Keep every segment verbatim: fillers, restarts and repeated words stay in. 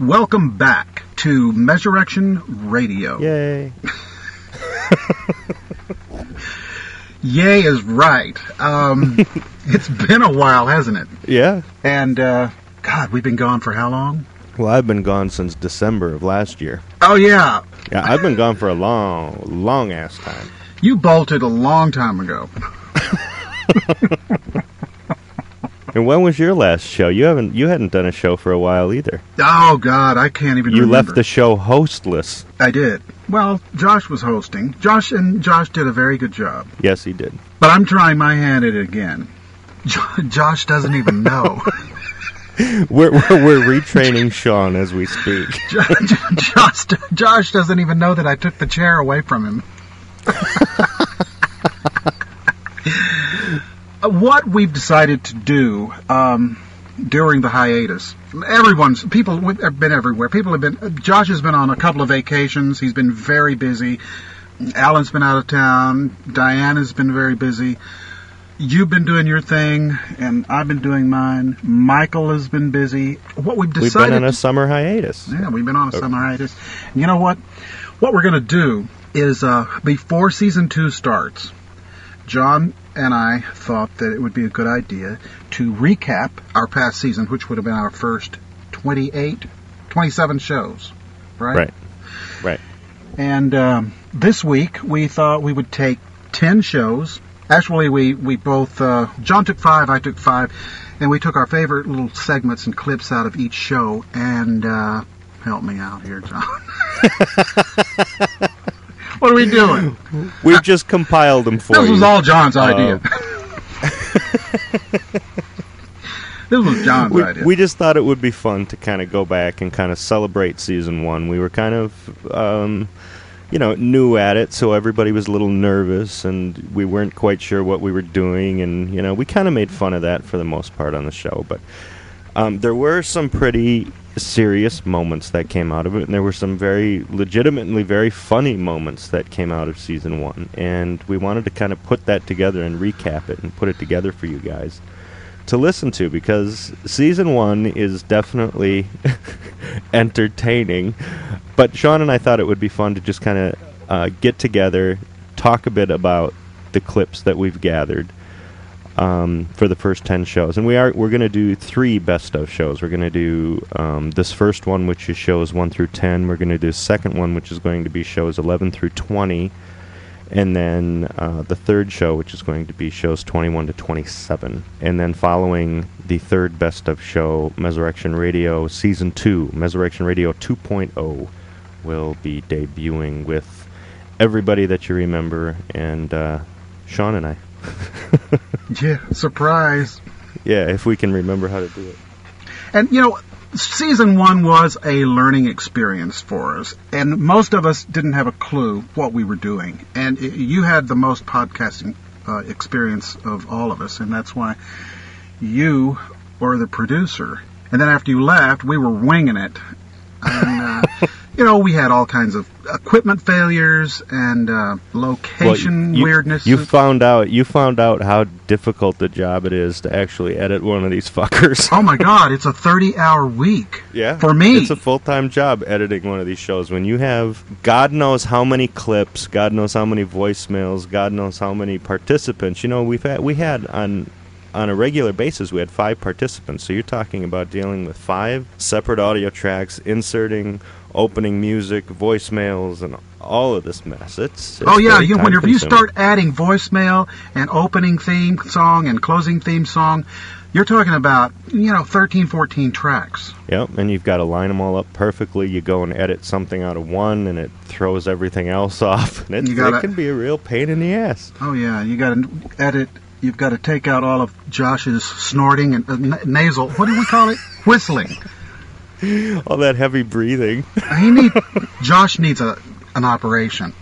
Welcome back to Measurection Radio. Yay. Yay is right. Um, it's been a while, hasn't it? Yeah. And, uh, God, we've been gone for how long? Well, I've been gone since December of last year. Oh, yeah. Yeah, I've been gone for a long, long-ass time. You bolted a long time ago. And when was your last show? You haven't you hadn't done a show for a while either. Oh, God, I can't even you remember. You left the show hostless. I did. Well, Josh was hosting. Josh and Josh did a very good job. Yes, he did. But I'm trying my hand at it again. Jo- Josh doesn't even know. We're, we're, we're retraining Sean as we speak. Josh, Josh doesn't even know that I took the chair away from him. What we've decided to do um, during the hiatus, everyone's, people have been everywhere. People have been, Josh has been on a couple of vacations. He's been very busy. Alan's been out of town. Diana's been very busy. You've been doing your thing, and I've been doing mine. Michael has been busy. What we've decided... We've been on a summer hiatus. Yeah, we've been on a okay. summer hiatus. And you know what? What we're going to do is, uh, before Season two starts, John and I thought that it would be a good idea to recap our past season, which would have been our first twenty-eight, twenty-seven shows, right? Right, right. And um, this week, we thought we would take ten shows... Actually, we, we both, uh, John took five, I took five, and we took our favorite little segments and clips out of each show, and, uh, help me out here, John. What are we doing? We've uh, just compiled them for this you. This was all John's uh, idea. This was John's we, idea. We just thought it would be fun to kind of go back and kind of celebrate Season one. We were kind of... Um, you know, new at it, so everybody was a little nervous, and we weren't quite sure what we were doing, and, you know, we kind of made fun of that for the most part on the show, but um, there were some pretty serious moments that came out of it, and there were some very, legitimately very funny moments that came out of Season one, and we wanted to kind of put that together and recap it and put it together for you guys to listen to, because Season one is definitely entertaining, but Sean and I thought it would be fun to just kind of uh, get together, talk a bit about the clips that we've gathered um, for the first ten shows. And we are, we're going to do three best of shows. We're going to do um, this first one, which is shows one through ten. We're going to do the second one, which is going to be shows eleven through twenty. And then uh, the third show, which is going to be shows twenty-one to twenty-seven. And then following the third best of show, Measurection Radio Season two, Measurection Radio two point oh, will be debuting with everybody that you remember and uh, Sean and I. Yeah, surprise. Yeah, if we can remember how to do it. And, you know... Season one was a learning experience for us, and most of us didn't have a clue what we were doing. And it, you had the most podcasting uh, experience of all of us, and that's why you were the producer. And then after you left, we were winging it. And, uh, you know, we had all kinds of equipment failures and uh, location well, you, weirdness. You found out. You found out how difficult the job it is to actually edit one of these fuckers. Oh my God! It's a thirty-hour week. Yeah, for me, it's a full-time job editing one of these shows. When you have God knows how many clips, God knows how many voicemails, God knows how many participants. You know, we've had we had on. On a regular basis, we had five participants, so you're talking about dealing with five separate audio tracks, inserting, opening music, voicemails, and all of this mess. It's, it's oh, yeah, you, when you start adding voicemail and opening theme song and closing theme song, you're talking about, you know, thirteen, fourteen tracks. Yep, and you've got to line them all up perfectly. You go and edit something out of one, and it throws everything else off. And it, gotta, it can be a real pain in the ass. Oh, yeah, you got to edit... You've got to take out all of Josh's snorting and uh, n- nasal, what do we call it? Whistling. All that heavy breathing. He need, Josh needs a an operation.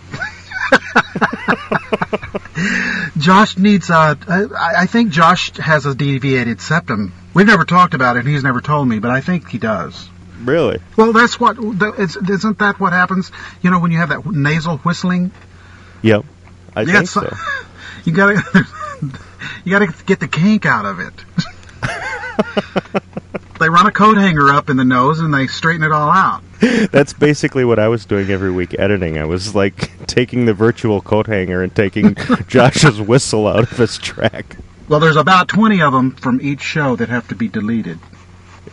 Josh needs a, I, I think Josh has a deviated septum. We've never talked about it, and he's never told me, but I think he does. Really? Well, that's what, isn't that what happens? You know, when you have that nasal whistling? Yep, I yeah, think so. You got to... You got to get the kink out of it. They run a coat hanger up in the nose and they straighten it all out. That's basically what I was doing every week editing. I was like taking the virtual coat hanger and taking Josh's whistle out of his track. Well, there's about twenty of them from each show that have to be deleted.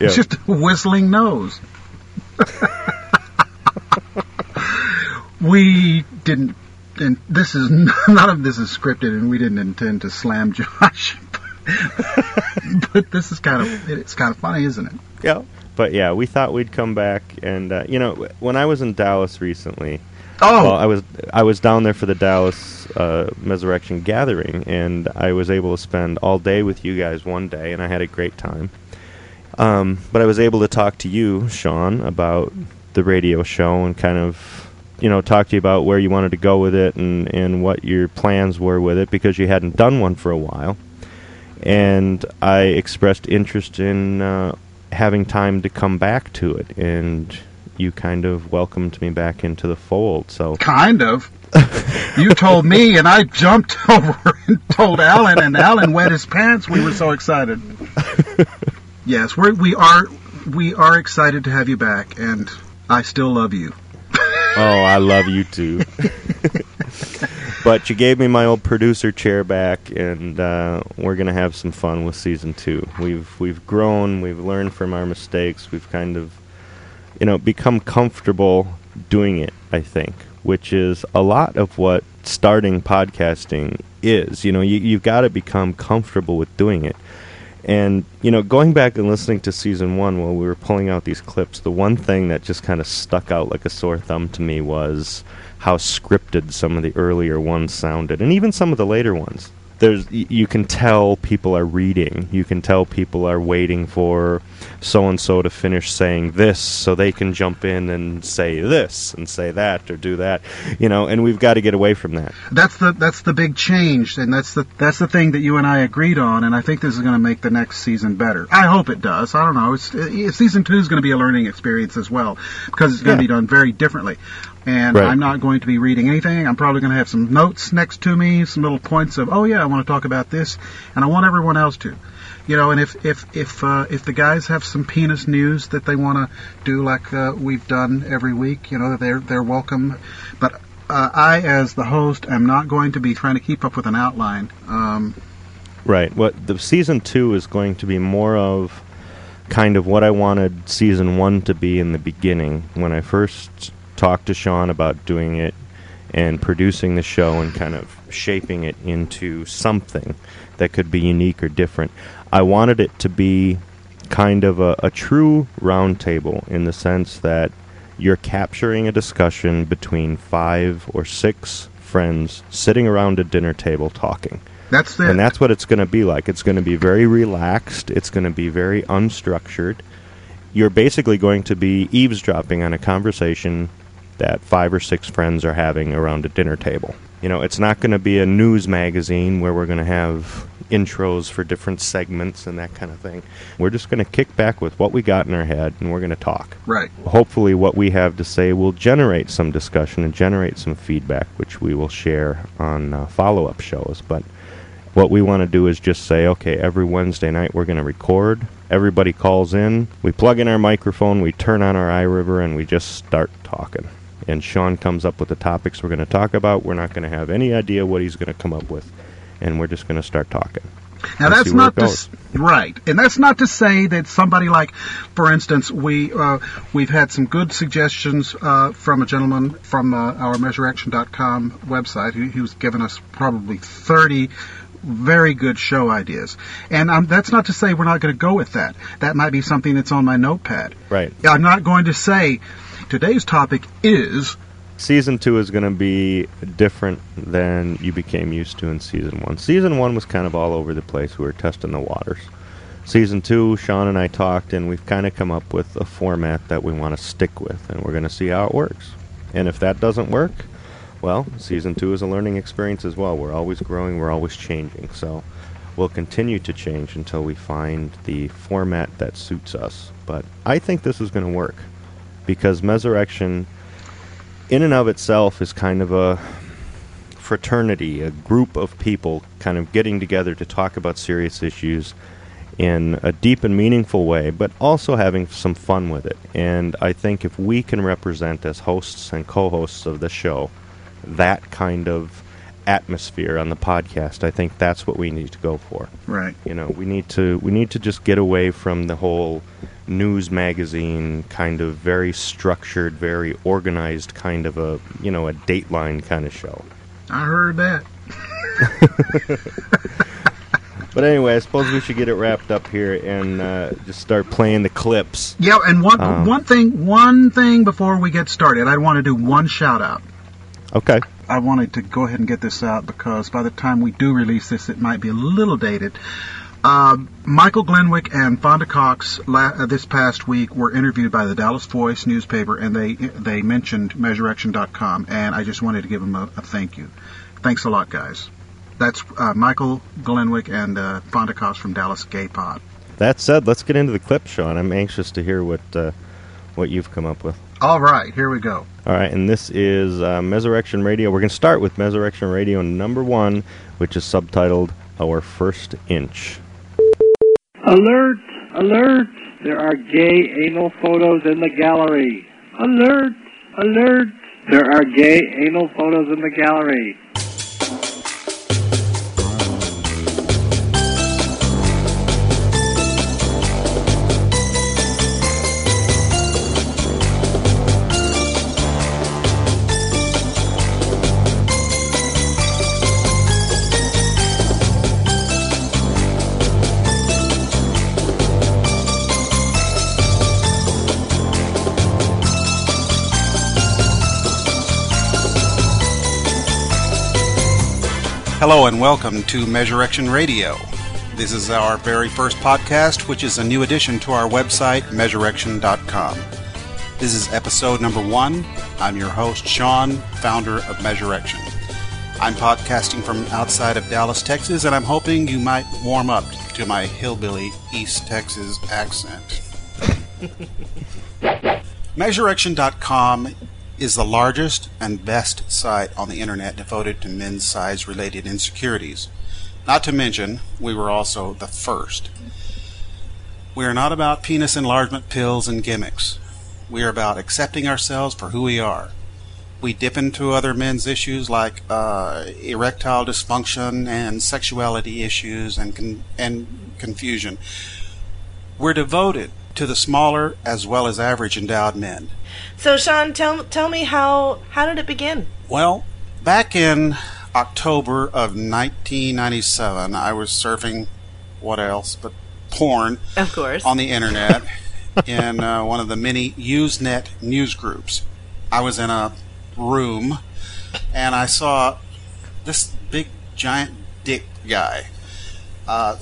Yep. It's just a whistling nose. We didn't, and this is, none of this is scripted, and we didn't intend to slam Josh. But this is kind of, it's kind of funny, isn't it? Yeah. But yeah, we thought we'd come back, and uh, you know, when I was in Dallas recently, oh, well, I was I was down there for the Dallas uh, Resurrection Gathering, and I was able to spend all day with you guys one day, and I had a great time. Um, but I was able to talk to you, Sean, about the radio show, and kind of, you know, talk to you about where you wanted to go with it, and, and what your plans were with it, because you hadn't done one for a while. And I expressed interest in uh, having time to come back to it, and you kind of welcomed me back into the fold. So kind of. You told me, and I jumped over and told Alan, and Alan wet his pants. We were so excited. Yes, we're, we are we are excited to have you back, and I still love you. Oh, I love you too. But you gave me my old producer chair back, and uh, we're gonna have some fun with season two. We've we've grown, we've learned from our mistakes, we've kind of, you know, become comfortable doing it, I think, which is a lot of what starting podcasting is. You know, you you've got to become comfortable with doing it. And, you know, going back and listening to season one while we were pulling out these clips, the one thing that just kind of stuck out like a sore thumb to me was how scripted some of the earlier ones sounded, and even some of the later ones. There's, you can tell people are reading. You can tell people are waiting for so-and-so to finish saying this so they can jump in and say this and say that or do that, you know, and we've got to get away from that. That's the that's the big change, and that's the that's the thing that you and I agreed on, and I think this is going to make the next season better. I hope it does. I don't know. It's, it, season two is going to be a learning experience as well, because it's going to yeah. be done very differently. And right. I'm not going to be reading anything. I'm probably going to have some notes next to me, some little points of, oh yeah, I want to talk about this, and I want everyone else to, you know. And if if if uh, if the guys have some penis news that they want to do, like uh, we've done every week, you know, they're they're welcome. But uh, I, as the host, am not going to be trying to keep up with an outline. Um, right. What the season two is going to be more of, kind of what I wanted season one to be in the beginning when I first talked to Sean about doing it and producing the show and kind of shaping it into something that could be unique or different. I wanted it to be kind of a, a true roundtable, in the sense that you're capturing a discussion between five or six friends sitting around a dinner table talking. That's it. And that's what it's going to be like. It's going to be very relaxed. It's going to be very unstructured. You're basically going to be eavesdropping on a conversation that five or six friends are having around a dinner table. You know, it's not going to be a news magazine where we're going to have intros for different segments and that kind of thing. We're just going to kick back with what we got in our head, and we're going to talk. Right. Hopefully what we have to say will generate some discussion and generate some feedback, which we will share on uh, follow-up shows. But what we want to do is just say, okay, every Wednesday night we're going to record. Everybody calls in. We plug in our microphone. We turn on our iRiver, and we just start talking. And Sean comes up with the topics we're going to talk about. We're not going to have any idea what he's going to come up with, and we're just going to start talking. Now, that's not to s- right, and that's not to say that somebody like, for instance, we uh, we've had some good suggestions uh, from a gentleman from uh, our Measure Action dot com website who, who's given us probably thirty very good show ideas, and um, that's not to say we're not going to go with that. That might be something that's on my notepad. Right. I'm not going to say today's topic is... Season two is going to be different than you became used to in Season one. Season one was kind of all over the place. We were testing the waters. Season two, Sean and I talked, and we've kind of come up with a format that we want to stick with, and we're going to see how it works. And if that doesn't work, well, Season two is a learning experience as well. We're always growing. We're always changing. So we'll continue to change until we find the format that suits us. But I think this is going to work, because Measurection, in and of itself, is kind of a fraternity, a group of people kind of getting together to talk about serious issues in a deep and meaningful way, but also having some fun with it. And I think if we can represent as hosts and co-hosts of the show that kind of atmosphere on the podcast, I think that's what we need to go for. Right. You know, we need to we need to just get away from the whole news magazine kind of very structured, very organized kind of a, you know, a Dateline kind of show. I heard that. But anyway, I suppose we should get it wrapped up here and uh, just start playing the clips. Yeah, and one um, one thing one thing before we get started, I want to do one shout out. Okay. I wanted to go ahead and get this out because by the time we do release this, it might be a little dated. Uh, Michael Glenwick and Fonda Cox la- uh, this past week were interviewed by the Dallas Voice newspaper, and they they mentioned Measurection dot com, and I just wanted to give them a, a thank you. Thanks a lot, guys. That's uh, Michael Glenwick and uh, Fonda Cox from Dallas Gay Pod. That said, let's get into the clip, Sean. I'm anxious to hear what uh, what you've come up with. All right, here we go. All right, and this is uh, Measurection Radio. We're going to start with Measurection Radio number one, which is subtitled Our First Inch. Alert! Alert! There are gay anal photos in the gallery. Alert! Alert! There are gay anal photos in the gallery. Hello and welcome to Measurection Radio. This is our very first podcast, which is a new addition to our website, Measurection dot com. This is episode number one. I'm your host, Sean, founder of Measurection. I'm podcasting from outside of Dallas, Texas, and I'm hoping you might warm up to my hillbilly East Texas accent. Measurection dot com is the largest and best site on the internet devoted to men's size-related insecurities. Not to mention, we were also the first. We are not about penis enlargement pills and gimmicks. We are about accepting ourselves for who we are. We dip into other men's issues like uh, erectile dysfunction and sexuality issues and con- and confusion. We're devoted to the smaller as well as average endowed men. So, Sean, tell tell me how how did it begin? Well, back in October of nineteen ninety-seven, I was surfing, what else but porn, of course, on the internet in uh, one of the many Usenet news groups. I was in a room and I saw this big giant dick guy. Uh,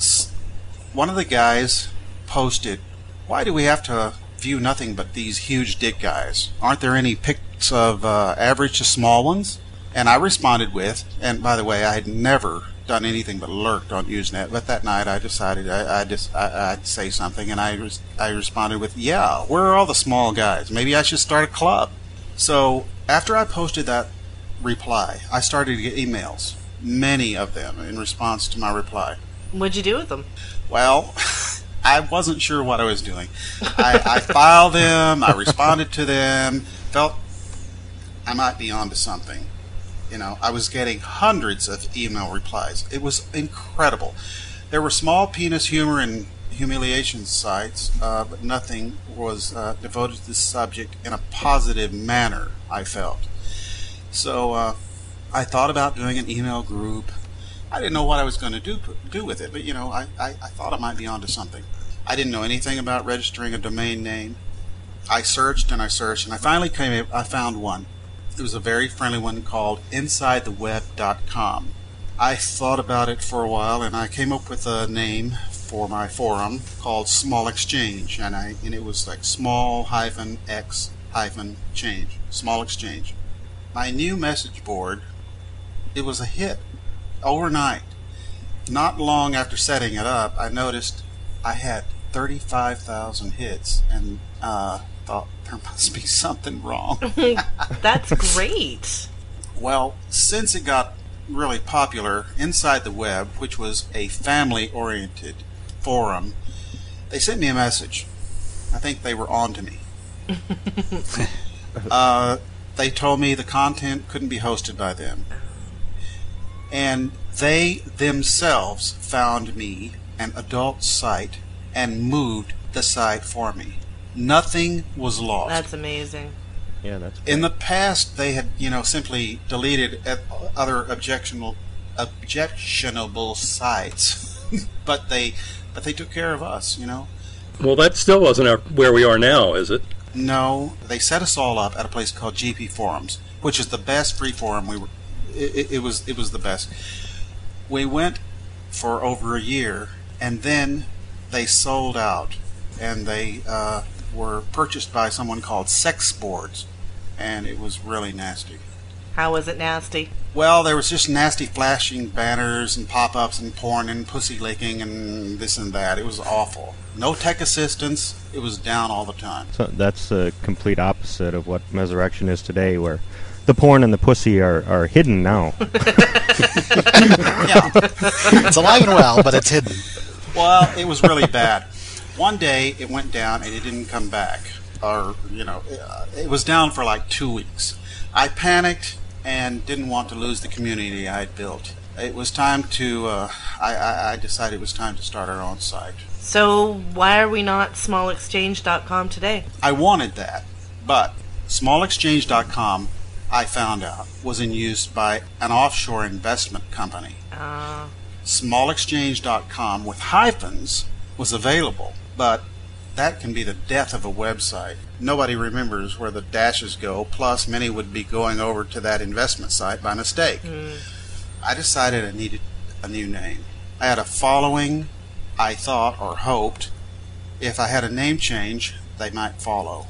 one of the guys posted, "Why do we have to view nothing but these huge dick guys? Aren't there any pics of uh, average to small ones?" And I responded with, and by the way, I had never done anything but lurked on Usenet, but that night I decided I, I just I, I'd say something, and I res- I responded with, "Yeah, where are all the small guys? Maybe I should start a club." So after I posted that reply, I started to get emails, many of them, in response to my reply. What'd you do with them? Well, I wasn't sure what I was doing. I, I filed them. I responded to them. Felt I might be onto something. You know, I was getting hundreds of email replies. It was incredible. There were small penis humor and humiliation sites, uh, but nothing was uh, devoted to the subject in a positive manner, I felt. So uh, I thought about doing an email group. I didn't know what I was going to do do with it, but, you know, I, I, I thought I might be onto something. I didn't know anything about registering a domain name. I searched and I searched, and I finally came. I found one. It was a very friendly one called Inside The Web dot com. I thought about it for a while, and I came up with a name for my forum called Small Exchange, and I and it was like small hyphen x hyphen change, Small Exchange. My new message board, it was a hit. Overnight, not long after setting it up, I noticed I had thirty-five thousand hits and uh, thought there must be something wrong. That's great. Well, since it got really popular, Inside the Web, which was a family-oriented forum, they sent me a message. I think they were on to me. uh, they told me the content couldn't be hosted by them. And they themselves found me an adult site and moved the site for me. Nothing was lost. That's amazing. Yeah, that's great. In the past, they had, you know, simply deleted other objectionable objectionable sites, but they but they took care of us, you know. Well, that still wasn't our, where we are now, is it? No, they set us all up at a place called G P Forums, which is the best free forum we were. It, it was it was the best. We went for over a year, and then they sold out, and they uh, were purchased by someone called Sex Boards, and it was really nasty. How was it nasty? Well, there was just nasty flashing banners and pop-ups and porn and pussy licking and this and that. It was awful. No tech assistance. It was down all the time. So that's the complete opposite of what Measurection is today, where the porn and the pussy are, are hidden now. Yeah. It's alive and well, but it's hidden. Well, it was really bad. One day, it went down, and it didn't come back. Or, you know, it was down for like two weeks. I panicked and didn't want to lose the community I had built. It was time to, uh, I, I, I decided it was time to start our own site. So, why are we not small exchange dot com today? I wanted that, but small exchange dot com, I found out, was in use by an offshore investment company. Uh. small exchange dot com with hyphens was available, but that can be the death of a website. Nobody remembers where the dashes go, plus many would be going over to that investment site by mistake. Mm. I decided I needed a new name. I had a following, I thought or hoped. If I had a name change, they might follow.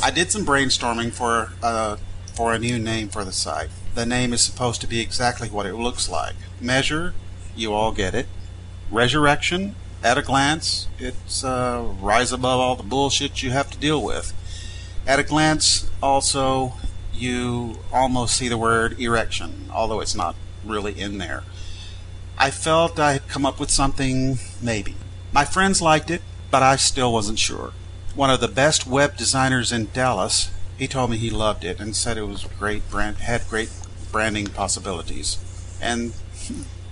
I did some brainstorming for uh, for a new name for the site. The name is supposed to be exactly what it looks like. Measure, you all get it. Resurrection, at a glance, it's uh, rise above all the bullshit you have to deal with. At a glance, also, you almost see the word erection, although it's not really in there. I felt I had come up with something, maybe. My friends liked it, but I still wasn't sure. One of the best web designers in Dallas, he told me he loved it and said it was great brand, had great branding possibilities. And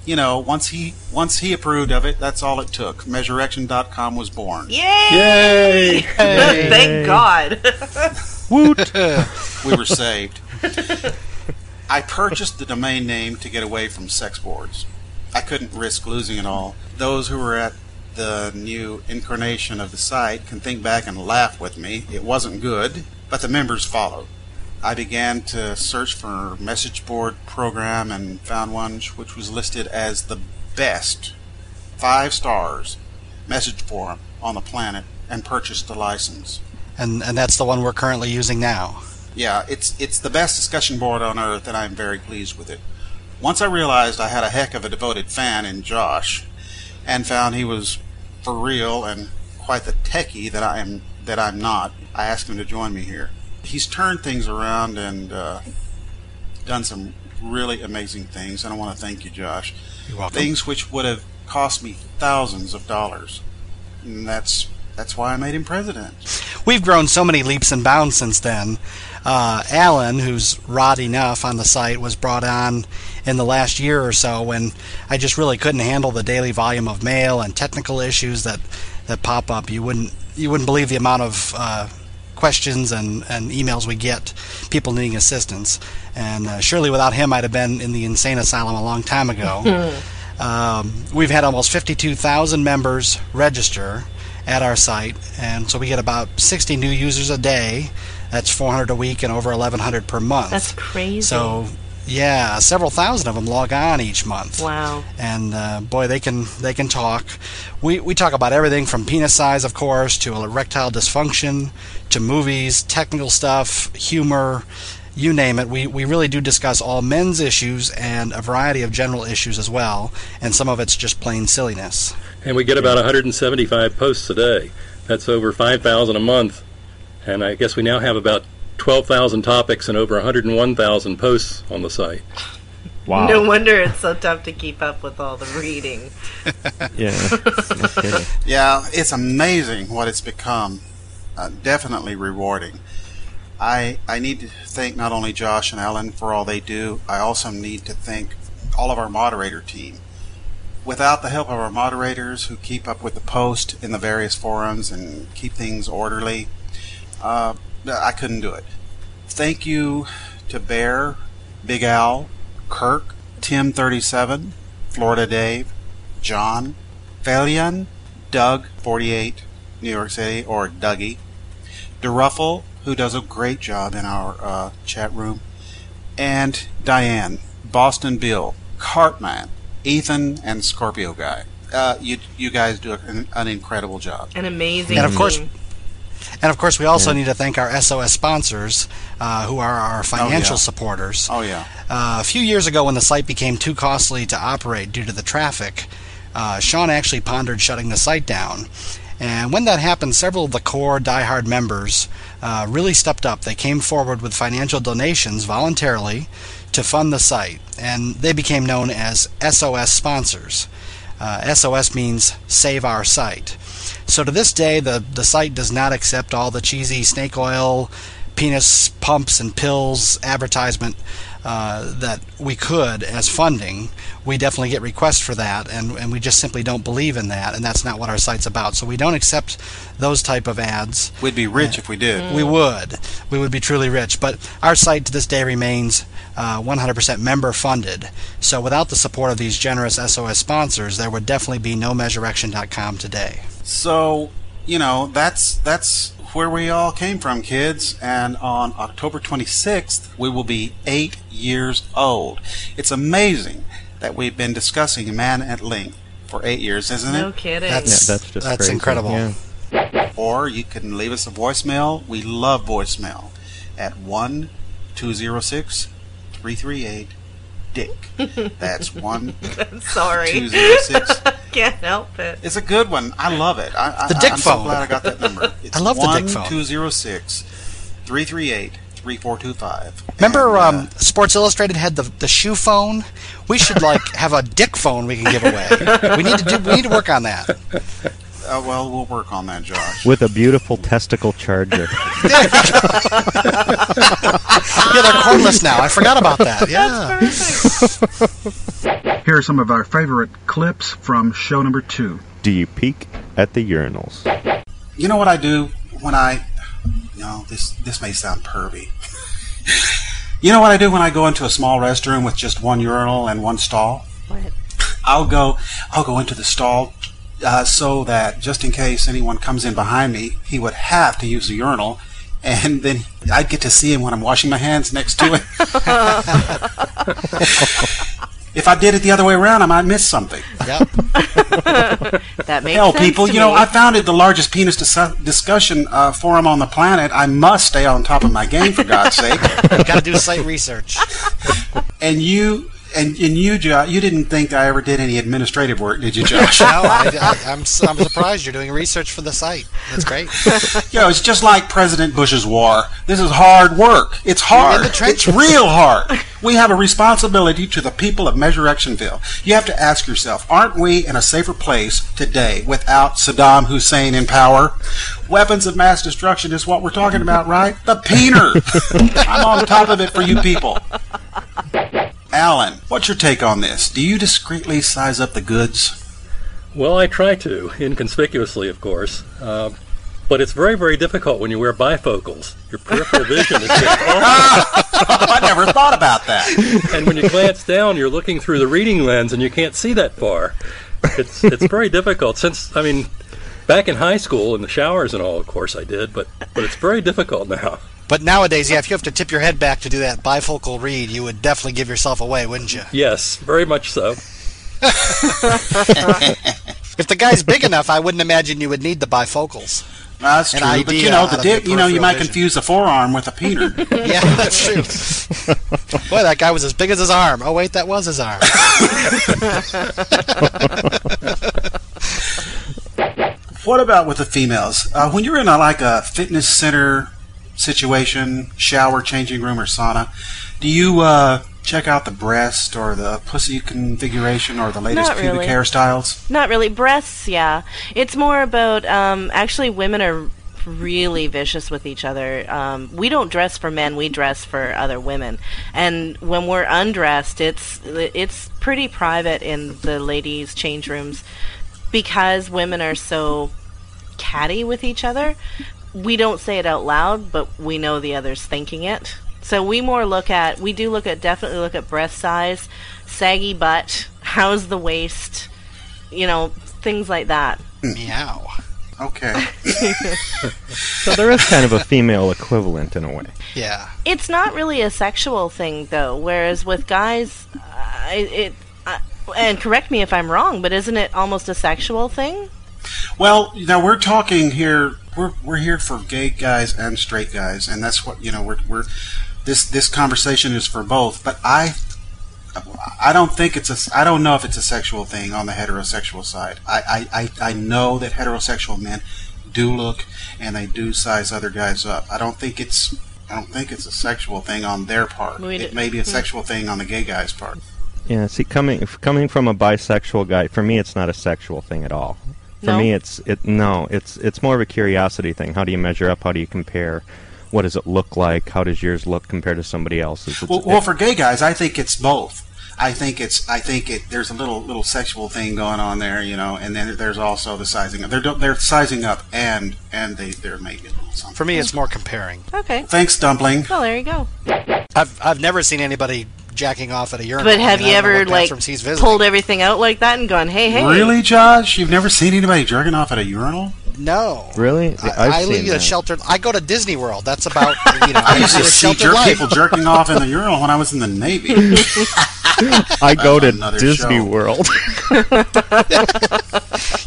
you know, once he once he approved of it, that's all it took. Measurection dot com was born. Yay! Yay! Yay! Thank God. Woot! We were saved. I purchased the domain name to get away from Sex Boards. I couldn't risk losing it all. Those who were at the new incarnation of the site can think back and laugh with me. It wasn't good, but the members followed. I began to search for a message board program and found one which was listed as the best five stars message forum on the planet and purchased the license. And and that's the one we're currently using now. Yeah, it's it's the best discussion board on earth, and I'm very pleased with it. Once I realized I had a heck of a devoted fan in Josh, and found he was for real and quite the techie that I am that I'm not, I asked him to join me here. He's turned things around and uh, done some really amazing things, and I want to thank you, Josh. You're welcome. Things which would have cost me thousands of dollars, and that's that's why I made him president. We've grown so many leaps and bounds since then. Uh, Alan, who's Rod Enough on the site, was brought on in the last year or so when I just really couldn't handle the daily volume of mail and technical issues that, that pop up. You wouldn't you wouldn't believe the amount of Uh, questions and, and emails we get, people needing assistance, and uh, surely without him I'd have been in the insane asylum a long time ago. um, we've had almost fifty-two thousand members register at our site, and so we get about sixty new users a day. That's four hundred a week and over eleven hundred per month. That's crazy. So yeah, several thousand of them log on each month. Wow. And uh, boy, they can they can talk. We we talk about everything from penis size, of course, to erectile dysfunction, to movies, technical stuff, humor, you name it. We we really do discuss all men's issues and a variety of general issues as well, and some of it's just plain silliness. And we get about one hundred seventy-five posts a day. That's over five thousand a month. And I guess we now have about twelve thousand topics and over one hundred one thousand posts on the site. Wow. No wonder it's so tough to keep up with all the reading. Yeah. Okay. Yeah, it's amazing what it's become. Uh, definitely rewarding. I I need to thank not only Josh and Ellen for all they do, I also need to thank all of our moderator team. Without the help of our moderators who keep up with the post in the various forums and keep things orderly, uh, I couldn't do it. Thank you to Bear, Big Al, Kirk, Tim thirty-seven, Florida Dave, John, Felian, Doug forty-eight, New York City, or Dougie, DeRuffle, who does a great job in our uh, chat room, and Diane, Boston Bill, Cartman, Ethan, and Scorpio Guy. Uh, you you guys do an, an incredible job. An amazing and of team. Course, and of course, we also yeah. need to thank our S O S sponsors, uh, who are our financial oh, yeah. supporters. Oh, yeah. Uh, a few years ago, when the site became too costly to operate due to the traffic, uh, Sean actually pondered shutting the site down. And when that happened, several of the core diehard members uh, really stepped up. They came forward with financial donations voluntarily to fund the site, and they became known as S O S sponsors. Uh, S O S means Save Our Site. So to this day, the, the site does not accept all the cheesy snake oil, penis pumps, and pills advertisement uh, that we could as funding. We definitely get requests for that, and, and we just simply don't believe in that, and that's not what our site's about. So we don't accept those type of ads. We'd be rich uh, if we did. Mm. We would. We would be truly rich. But our site to this day remains uh, one hundred percent member-funded. So without the support of these generous S O S sponsors, there would definitely be no Measurection dot com today. So, you know, that's that's... where we all came from, kids, and on October twenty-sixth we will be eight years old. It's amazing that we've been discussing man at length for eight years, isn't it? No kidding. That's, yeah, that's just that's crazy. Incredible. Yeah. Or you can leave us a voicemail. We love voicemail at one two zero six three three eight D I C K. That's one. Sorry. two zero six. Can't help it. It's a good one. I love it. I, I, the dick I'm phone. I'm so glad I got that number. It's I love the dick phone. one two zero six three three eight three four two five. Remember, and, uh, um, Sports Illustrated had the the shoe phone. We should like have a dick phone we can give away. We need to do. We need to work on that. Uh, well, we'll work on that, Josh. With a beautiful testicle charger. There you go. Yeah, they're cordless now. I forgot about that. Yeah. That's perfect. Here are some of our favorite clips from show number two. Do you peek at the urinals? You know what I do when I... You know, this, this may sound pervy. You know what I do when I go into a small restroom with just one urinal and one stall? What? I'll go, I'll go into the stall... Uh, so that just in case anyone comes in behind me, he would have to use the urinal, and then I'd get to see him when I'm washing my hands next to him. If I did it the other way around, I might miss something. Yep. That makes Hell, sense people, to you me. Know, I founded the largest penis dis- discussion uh, forum on the planet. I must stay on top of my game, for God's sake. Got to do site research. And you... And, and you, Josh, you didn't think I ever did any administrative work, did you, Josh? No, I, I, I'm, I'm surprised you're doing research for the site. That's great. You know, it's just like President Bush's war. This is hard work. It's hard. You're in the trenches. It's real hard. We have a responsibility to the people of Measureactionville. You have to ask yourself, aren't we in a safer place today without Saddam Hussein in power? Weapons of mass destruction is what we're talking about, right? The peener. I'm on top of it for you people. Alan, what's your take on this? Do you discreetly size up the goods? Well, I try to, inconspicuously, of course. Uh, but it's very, very difficult when you wear bifocals. Your peripheral vision is just awful. I never thought about that. And when you glance down, you're looking through the reading lens, and you can't see that far. It's it's very difficult. Since, I mean, back in high school, in the showers and all, of course I did, but, but it's very difficult now. But nowadays, yeah, if you have to tip your head back to do that bifocal read, you would definitely give yourself away, wouldn't you? Yes, very much so. If the guy's big enough, I wouldn't imagine you would need the bifocals. Well, that's true, but you know, the dip, you know, you might vision. confuse the forearm with a peener. Yeah, that's true. Boy, that guy was as big as his arm. Oh, wait, that was his arm. What about with the females? Uh, when you're in a, like a fitness center situation, shower, changing room, or sauna, do you uh, check out the breast or the pussy configuration or the latest Not pubic really. hairstyles? Not really. Breasts, yeah. It's more about, um, actually women are really vicious with each other. Um, we don't dress for men, we dress for other women. And when we're undressed, it's it's pretty private in the ladies' change rooms because women are so catty with each other. We don't say it out loud, but we know the other's thinking it. So we more look at, we do look at, definitely look at breast size, saggy butt, how's the waist, you know, things like that. Meow. Okay. So there is kind of a female equivalent in a way. Yeah. It's not really a sexual thing, though, whereas with guys, uh, it, uh, and correct me if I'm wrong, but isn't it almost a sexual thing? Well, now we're talking here, we're we're here for gay guys and straight guys, and that's what, you know, we're we're this this conversation is for both, but I I don't think it's a, I don't know if it's a sexual thing on the heterosexual side. I, I, I, I know that heterosexual men do look and they do size other guys up. I don't think it's I don't think it's a sexual thing on their part. Wait, it may be a sexual thing on the gay guy's part. Yeah, see, coming coming from a bisexual guy, for me it's not a sexual thing at all. For no? me it's it no, it's it's more of a curiosity thing. How do you measure up? How do you compare? What does it look like? How does yours look compared to somebody else's? It's, well, well, for gay guys, I think it's both. I think it's I think it. There's a little little sexual thing going on there, you know, and then there's also the sizing up. They're they're sizing up, and and they they're making something. For me, it's more comparing. Okay. Thanks, Dumpling. Well, there you go. I've I've never seen anybody jacking off at a urinal. But have you ever like pulled everything out like that and gone, hey, hey? Really, Josh? You've never seen anybody jerking off at a urinal? No. Really? Yeah, I've I, I lead a sheltered. I go to Disney World. That's about. You know, I used to see jer- people jerking off in the urinal when I was in the Navy. I go to Disney show. World.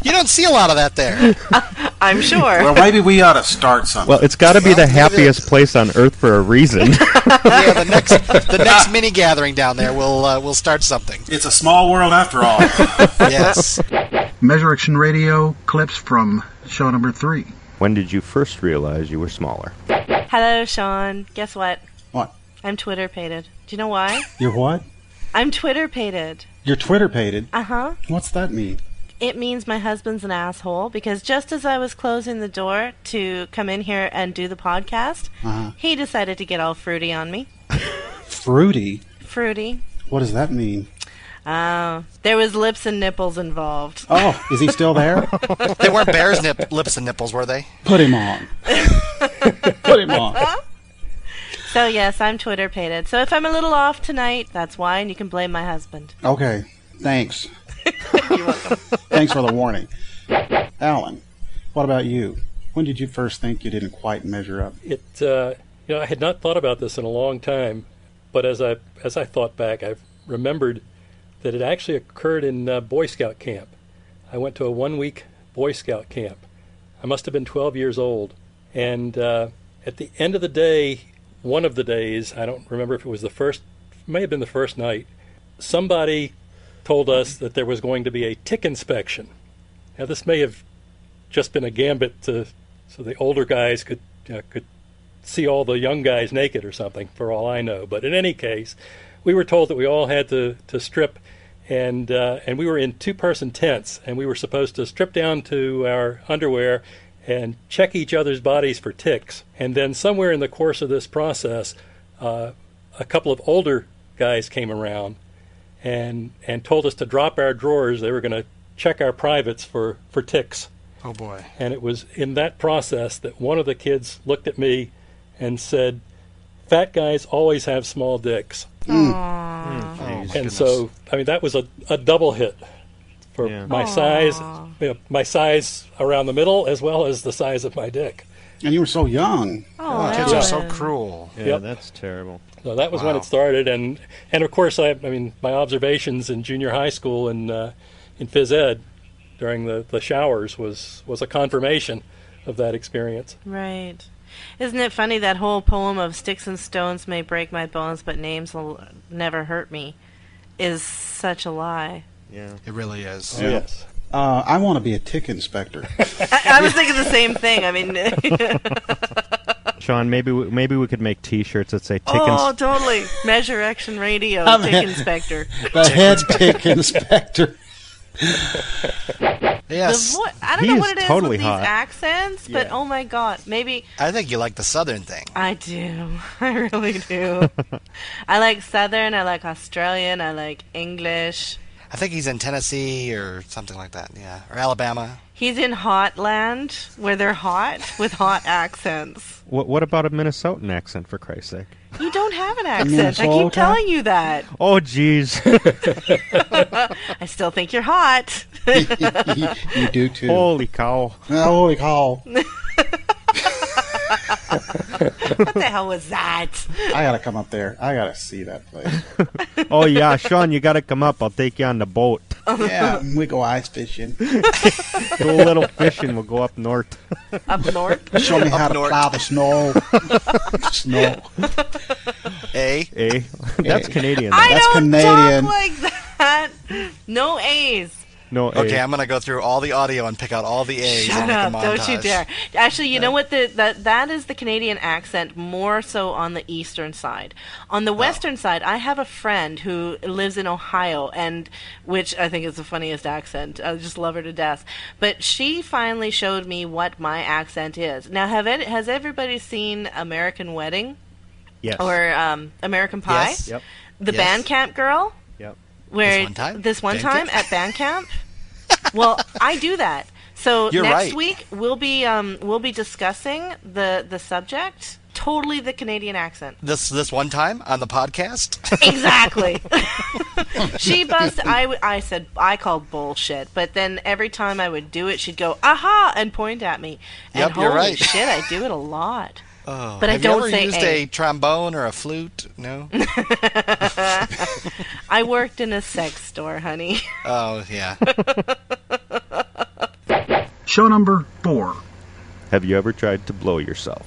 You don't see a lot of that there. Uh, I'm sure. Well, maybe we ought to start something. Well, it's got to be well, the happiest place on earth for a reason. Yeah, the next the next mini gathering down there, we'll uh, we'll start something. It's a small world after all. Yes. Measurection Radio clips from show number three. When did you first realize you were smaller? Hello, Sean. Guess what? What? I'm Twitter-pated. Do you know why? You're what? I'm Twitter-pated. You're Twitter-pated? Uh-huh. What's that mean? It means my husband's an asshole, because just as I was closing the door to come in here and do the podcast, uh-huh. he decided to get all fruity on me. Fruity? Fruity. What does that mean? Oh, there was lips and nipples involved. Oh, is he still there? They weren't bears' nip- lips and nipples, were they? Put him on. Put him on. So, yes, I'm Twitter-pated. So if I'm a little off tonight, that's why, and you can blame my husband. Okay, thanks. You're welcome. Thanks for the warning. Alan, what about you? When did you first think you didn't quite measure up? It, uh, you know, I had not thought about this in a long time, but as I as I thought back, I've remembered that it actually occurred in uh, Boy Scout camp. I went to a one-week Boy Scout camp. I must have been twelve years old. And uh, at the end of the day, one of the days, I don't remember if it was the first, may have been the first night, somebody told us that there was going to be a tick inspection. Now, this may have just been a gambit to, so the older guys could uh, could see all the young guys naked or something, for all I know. But in any case, we were told that we all had to, to strip, and uh, and we were in two-person tents, and we were supposed to strip down to our underwear and check each other's bodies for ticks. And then somewhere in the course of this process, uh, a couple of older guys came around and and told us to drop our drawers. They were going to check our privates for, for ticks. Oh, boy. And it was in that process that one of the kids looked at me and said, "Fat guys always have small dicks." Mm. Mm, oh, and goodness. So, I mean, that was a, a double hit for yeah. my Aww. size, you know, my size around the middle, as well as the size of my dick. And you were so young. Oh, kids yeah. are so cruel. Yeah, yep. That's terrible. So that was wow. when it started, and and of course, I, I mean, my observations in junior high school and uh, in phys ed during the, the showers was was a confirmation of that experience. Right. Isn't it funny, that whole poem of "Sticks and stones may break my bones, but names will never hurt me" is such a lie. Yeah, it really is. Oh, yeah. Yes. Uh, I want to be a tick inspector. I, I was thinking the same thing. I mean, Sean, maybe we, maybe we could make T-shirts that say "Tick Inspector." Oh, ins- totally! Measure Action Radio, I'm Tick he- Inspector. The head Tick Inspector. Yes, vo- I don't he know what it is totally with hot. These accents, but yeah. Oh my god, maybe. I think you like the Southern thing. I do. I really do. I like Southern. I like Australian. I like English. I think he's in Tennessee or something like that. Yeah, or Alabama. He's in hot land where they're hot with hot accents. What, what about a Minnesotan accent, for Christ's sake? You don't have an accent. I keep telling you that. Oh, jeez. I still think you're hot. You do, too. Holy cow. Holy cow. What the hell was that? I gotta come up there. I gotta see that place. Oh, yeah, Sean, you gotta come up. I'll take you on the boat. Yeah, we go ice fishing. Go a little fishing. We'll go up north. Up north? Show me up how north. To plow the snow. Snow. A? A. That's a. Canadian. Though. I That's don't Canadian. Talk like that. No A's. No A's. Okay, I'm going to go through all the audio and pick out all the A's. Shut up, don't you dare. Actually, you no. know what? The, the, that is the Canadian accent more so on the eastern side. On the western oh. side, I have a friend who lives in Ohio, and which I think is the funniest accent. I just love her to death. But she finally showed me what my accent is. Now, have it, has everybody seen American Wedding? Yes. Or um, American Pie? Yes. Yep. The yes. Bandcamp girl? Where this one time, this one time at band camp. Well, I do that. So You're next right. week we'll be um, we'll be discussing the, the subject. Totally the Canadian accent. This this one time on the podcast. Exactly. She buzzed. I, I said I called bullshit, but then every time I would do it, she'd go aha and point at me. And yep, holy you're right. shit, I do it a lot. Oh, but I have don't you ever say used a. a trombone or a flute? No. I worked in a sex store, honey. Oh, yeah. Show number four. Have you ever tried to blow yourself?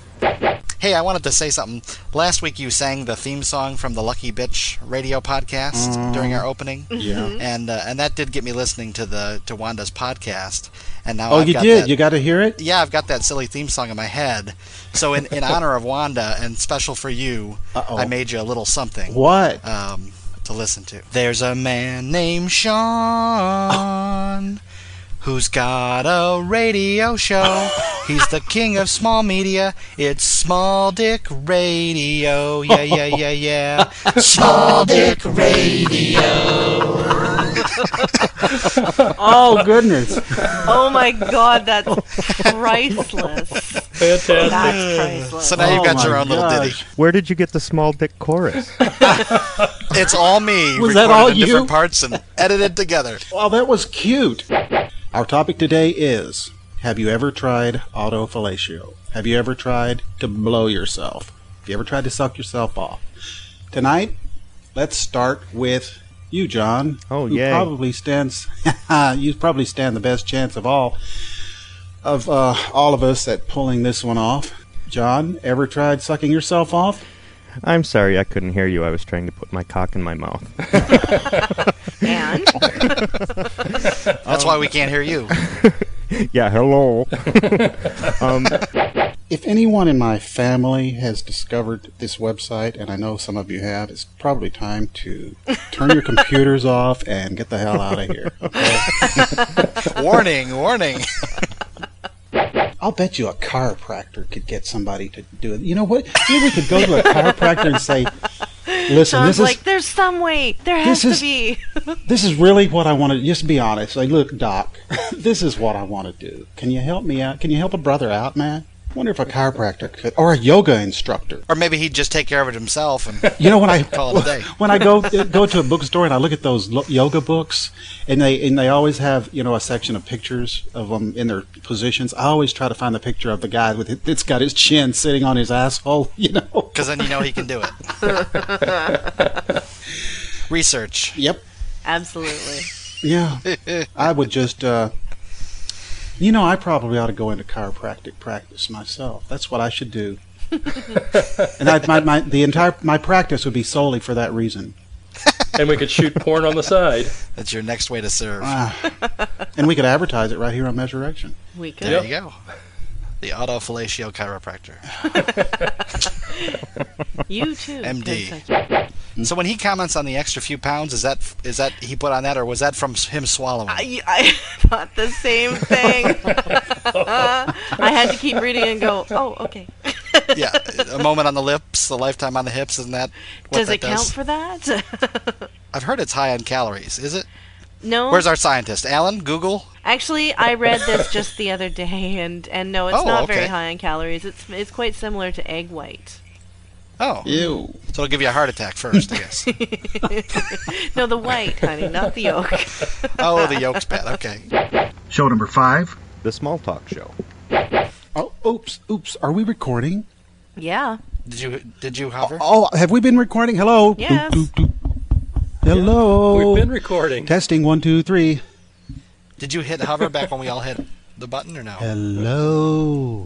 Hey, I wanted to say something. Last week you sang the theme song from the Lucky Bitch radio podcast mm. during our opening. Yeah. And uh, and that did get me listening to the to Wanda's podcast. And now oh, I've you got did? That, you got to hear it? Yeah, I've got that silly theme song in my head. So in, in honor of Wanda and special for you, Uh-oh. I made you a little something. What? Um, to listen to. There's a man named Sean. Oh. Who's got a radio show? He's the king of small media. It's Small Dick Radio. Yeah, yeah, yeah, yeah. Small Dick Radio. Oh, goodness. Oh, my God. That's priceless. Fantastic. That's priceless. So now you've got oh your own gosh. little ditty. Where did you get the Small Dick chorus? It's all me. Was that all in you? Different parts and edited together. Wow, that was cute. Our topic today is, have you ever tried autofellatio? Have you ever tried to blow yourself? Have you ever tried to suck yourself off? Tonight, let's start with you, John. Oh, yeah. You probably stands, you probably stand the best chance of all of uh, all of us at pulling this one off. John, ever tried sucking yourself off? I'm sorry, I couldn't hear you. I was trying to put my cock in my mouth. And? That's um, why we can't hear you. Yeah, hello. um, if anyone in my family has discovered this website, and I know some of you have, it's probably time to turn your computers off and get the hell out of here. Okay? Warning, warning. I'll bet you a chiropractor could get somebody to do it. You know what? Maybe we could go to a chiropractor and say, listen, Sean's this like, is... like, there's some way. There has to is, be. This is really what I want to... Just be honest. Like, look, Doc, this is what I want to do. Can you help me out? Can you help a brother out, man? I wonder if a chiropractor could... Or a yoga instructor. Or maybe he'd just take care of it himself and you know, when I, call it a day. When I go go to a bookstore and I look at those yoga books, and they and they always have, you know, a section of pictures of them in their positions, I always try to find the picture of the guy with that's got his chin sitting on his asshole, you know. Because then you know he can do it. Research. Yep. Absolutely. Yeah. I would just... Uh, You know, I probably ought to go into chiropractic practice myself. That's what I should do. And I, my, my, the entire my practice would be solely for that reason. And we could shoot porn on the side. That's your next way to serve. Uh, and we could advertise it right here on Measurection. We could. There yep. you go. the Otto Fellatio chiropractor. You too, M D. So when he comments on the extra few pounds, is that is that he put on that, or was that from him swallowing? I, I thought the same thing. I had to keep reading and go, oh, okay. Yeah, a moment on the lips, a lifetime on the hips, isn't that what does that it does? Count for that? I've heard it's high on calories. Is it? No. Where's our scientist? Alan? Google? Actually, I read this just the other day, and, and no, it's oh, not okay. very high on calories. It's it's quite similar to egg white. Oh. Ew. So it'll give you a heart attack first, I guess. No, the white, honey, not the yolk. Oh, the yolk's bad. Okay. Show number five. The Small Talk Show. Oh, oops, oops. Are we recording? Yeah. Did you did you hover? Oh, oh have we been recording? Hello? Yes. Doop, doop, doop. Hello. Yeah. We've been recording. Testing one, two, three. Did you hit hover back when we all hit the button or no? Hello.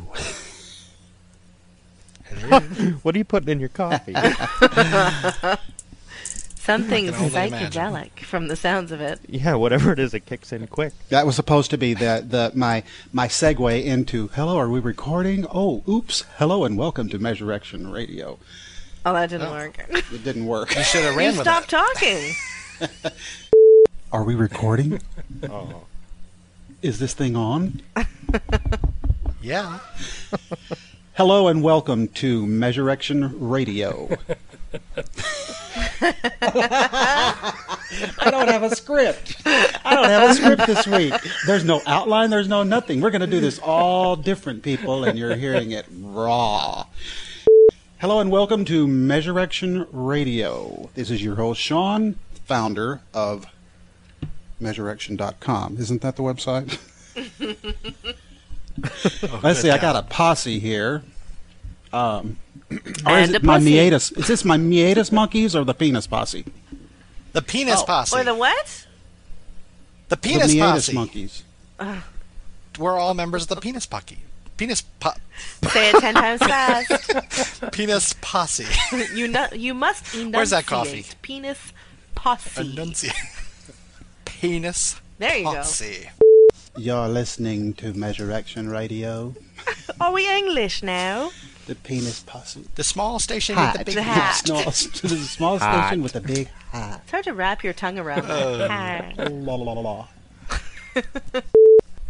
What are you putting in your coffee? Something psychedelic from the sounds of it. Yeah, whatever it is, it kicks in quick. That was supposed to be the the my my segue into hello. Are we recording? Oh, oops. Hello and welcome to Measurection Radio. Oh, that didn't oh. work. It didn't work. You should have ran you with stopped it. Stopped talking. Are we recording? Oh. Is this thing on? Yeah. Hello and welcome to Measurection Radio. I don't have a script. I don't have a script this week. There's no outline. There's no nothing. We're going to do this all different, people, and you're hearing it raw. Hello and welcome to Measurection Radio. This is your host, Sean, founder of Measurection dot com. Isn't that the website? Oh, let's see, God. I got a posse here. Um, or is, it my meatus, is this my meatus monkeys or the penis posse? The penis oh. posse. Or the what? The penis the meatus posse. Monkeys. Uh. We're all members of the penis posse. Penis po- Say it ten times fast. Penis posse. You know, you must enunciate. Where's that coffee? Penis posse. Enunciate. Penis there you posse. Go. You're listening to Measurection Radio. Are we English now? The penis posse. The small station hat. With the big the hat. The small, the small hat. Station with the big hat. It's hard to wrap your tongue around that hat. La la la la.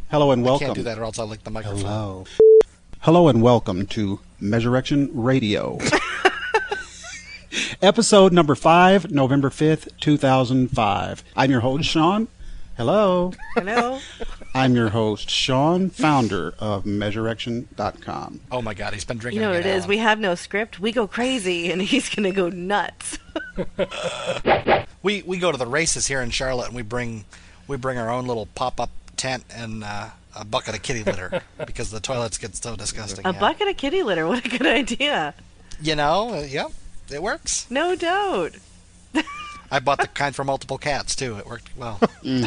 Hello and welcome. I can't do that or else I'll lick the microphone. Hello. Hello and welcome to Measurection Radio. Episode number five, November fifth, two thousand five. I'm your host, Sean. Hello. Hello. I'm your host, Sean, founder of Measurection dot com. Oh, my God. He's been drinking. You know what it is. We have no script. We go crazy, and he's going to go nuts. we we go to the races here in Charlotte, and we bring, we bring our own little pop-up tent and uh, a bucket of kitty litter because the toilets get so disgusting. A yeah. bucket of kitty litter. What a good idea. You know, uh, yep, yeah, it works. No doubt. I bought the kind for multiple cats, too. It worked well. Mm.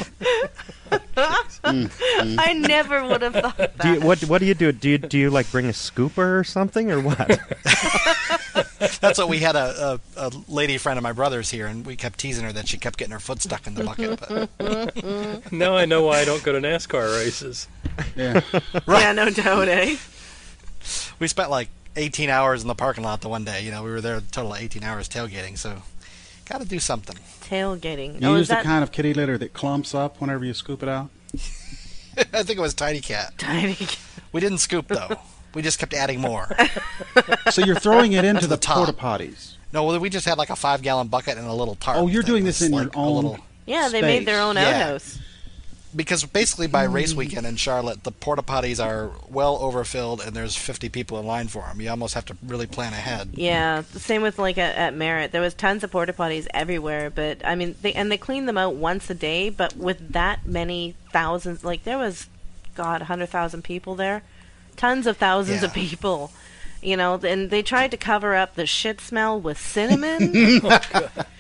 mm, mm. I never would have thought that. Do you, what, what do you do? Do you, do you, like, bring a scooper or something, or what? That's what we had a, a, a lady friend of my brother's here, and we kept teasing her that she kept getting her foot stuck in the bucket. But. Now I know why I don't go to NASCAR races. Yeah, right. Yeah, no doubt, eh? We spent, like, eighteen hours in the parking lot the one day. You know, we were there a total of eighteen hours tailgating, so... Got to do something. Tailgating. You oh, use that... the kind of kitty litter that clumps up whenever you scoop it out? I think it was Tiny Cat. Tiny Cat. We didn't scoop, though. We just kept adding more. So you're throwing it into the, the porta potties. No, well, we just had like a five-gallon bucket and a little tarp. Oh, you're doing this in like your own little Yeah, they space. Made their own outhouse. Yeah. Because basically by race weekend in Charlotte, the porta potties are well overfilled, and there's fifty people in line for them. You almost have to really plan ahead. Yeah, same with like at, at Merritt. There was tons of porta potties everywhere, but I mean, they, and they clean them out once a day. But with that many thousands, like there was, God, one hundred thousand people there, tons of thousands yeah. of people. You know, and they tried to cover up the shit smell with cinnamon.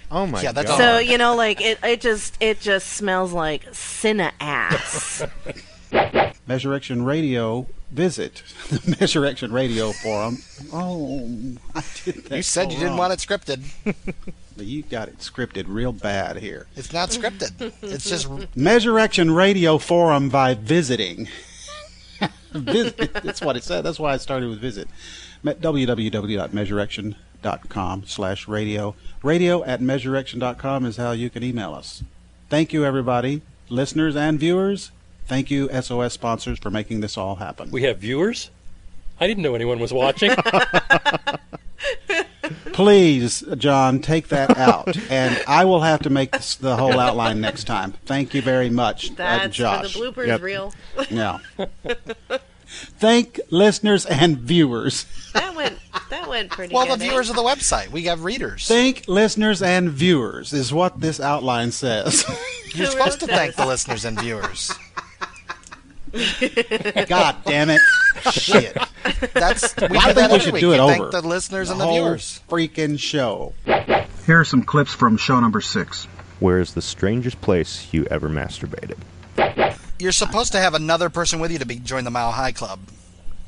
Oh my yeah, that's God! So you know, like it, it just, it just smells like cinna ass. Measurection Radio. Visit the Measurection Radio forum. Oh, I did that. You said so you wrong. Didn't want it scripted. You got it scripted real bad here. It's not scripted. It's just Measurection Radio forum by visiting. Visit. That's what it said. That's why I started with visit. www dot measureaction dot com slash radio. Radio at measureaction dot com is how you can email us. Thank you, everybody, listeners and viewers. Thank you, S O S sponsors, for making this all happen. We have viewers? I didn't know anyone was watching. Please, John, take that out, and I will have to make this, the whole outline next time. Thank you very much, That's uh, Josh. That's for the bloopers yep. reel. Yeah. Thank listeners and viewers. That went. That went pretty. Well, good, the viewers eh? of the website. We have readers. Thank listeners and viewers is what this outline says. You're supposed to thank the listeners and viewers. God damn it! Shit. That's. We I think we should week. do it you over. Thank the listeners the and the viewers. Freaking show. Here are some clips from show number six. Where is the strangest place you ever masturbated? You're supposed to have another person with you to be join the Mile High Club.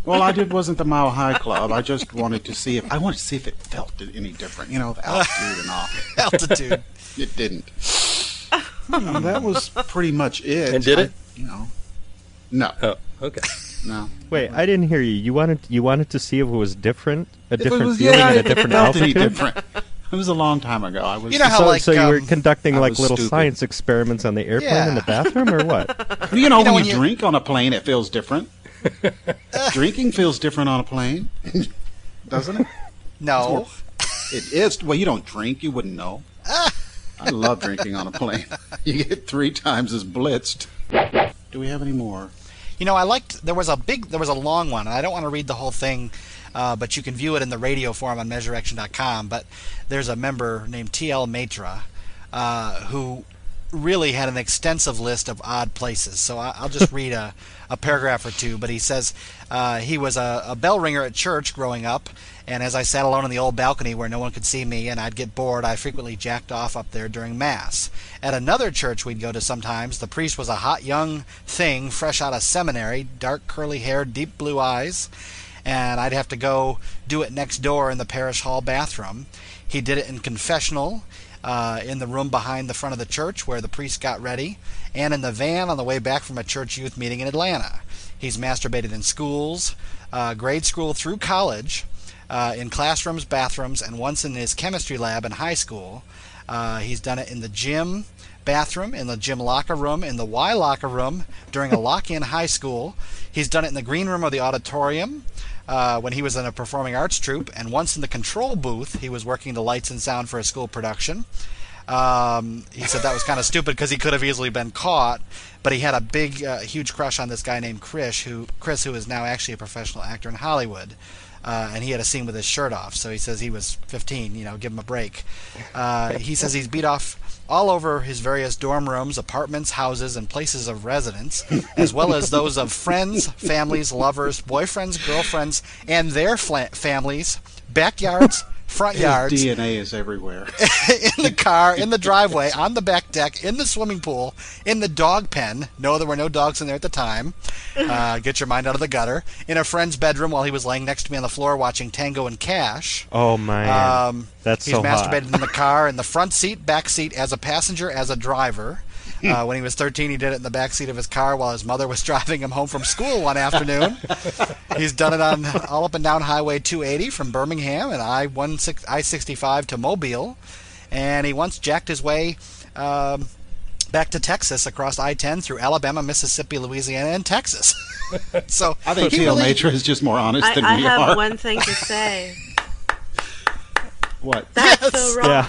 Well, I did wasn't the Mile High Club. I just wanted to see if I wanted to see if it felt any different. You know, the altitude and all. Altitude. It didn't. You know, that was pretty much it. And did I, it? You know. No. Oh, okay. No. Wait, I didn't hear you. You wanted you wanted to see if it was different, a if different was, feeling, yeah, and a different altitude. Different. It was a long time ago. I was. You know how so, like so you um, were conducting I like little stupid. science experiments on the airplane yeah. in the bathroom, or what? You know, you know when, when you, you drink on a plane, it feels different. Drinking feels different on a plane, doesn't it? No. It is. Well, you don't drink. You wouldn't know. I love drinking on a plane. You get three times as blitzed. Do we have any more? You know, I liked, there was a big, there was a long one, and I don't want to read the whole thing, uh, but you can view it in the radio forum on measure action dot com, but there's a member named T L Matra, uh, who really had an extensive list of odd places. So I, I'll just read a, a paragraph or two, but he says uh, he was a, a bell ringer at church growing up, and as I sat alone on the old balcony where no one could see me and I'd get bored, I frequently jacked off up there during Mass. At another church we'd go to sometimes, the priest was a hot young thing, fresh out of seminary, dark curly hair, deep blue eyes, and I'd have to go do it next door in the parish hall bathroom. He did it in confessional, uh, in the room behind the front of the church where the priest got ready, and in the van on the way back from a church youth meeting in Atlanta. He's masturbated in schools, uh, grade school through college, Uh, in classrooms, bathrooms, and once in his chemistry lab in high school. Uh, he's done it in the gym bathroom, in the gym locker room, in the Y locker room, during a lock-in high school. He's done it in the green room of the auditorium uh, when he was in a performing arts troupe, and once in the control booth, he was working the lights and sound for a school production. Um, he said that was kind of stupid because he could have easily been caught, but he had a big, uh, huge crush on this guy named Chris, who Chris, who is now actually a professional actor in Hollywood. Uh, and he had a scene with his shirt off, so he says he was fifteen, you know, give him a break. Uh, he says he's beat off all over his various dorm rooms, apartments, houses, and places of residence, as well as those of friends, families, lovers, boyfriends, girlfriends, and their fla- families, backyards, front yards. His D N A is everywhere. In the car, in the driveway, on the back deck, in the swimming pool, in the dog pen. No, there were no dogs in there at the time. Uh, get your mind out of the gutter. In a friend's bedroom while he was laying next to me on the floor watching Tango and Cash. Oh, my. Um, That's so hot. He's masturbated in the car, in the front seat, back seat, as a passenger, as a driver. Uh, when he was thirteen, he did it in the back seat of his car while his mother was driving him home from school one afternoon. He's done it on all up and down Highway two eighty from Birmingham and I sixty-five to Mobile. And he once jacked his way um, back to Texas across I ten through Alabama, Mississippi, Louisiana, and Texas. So I think T L really, Matra is just more honest I, than I we are. I have one thing to say. What? That's yes. so wrong. Yeah.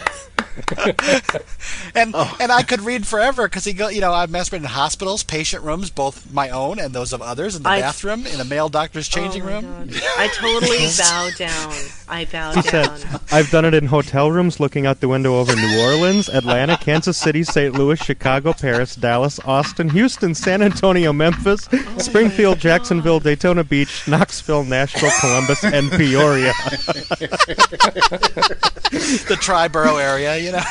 and oh. and I could read forever because he go you know I've masturbated in hospitals, patient rooms, both my own and those of others, in the I, bathroom, in a male doctor's changing oh room. God. I totally bow down. I bow she down. Said, I've done it in hotel rooms, looking out the window over New Orleans, Atlanta, Kansas City, Saint Louis, Chicago, Paris, Dallas, Austin, Houston, San Antonio, Memphis, oh Springfield, Jacksonville, Daytona Beach, Knoxville, Nashville, Columbus, and Peoria. The Tri-Borough area. You know.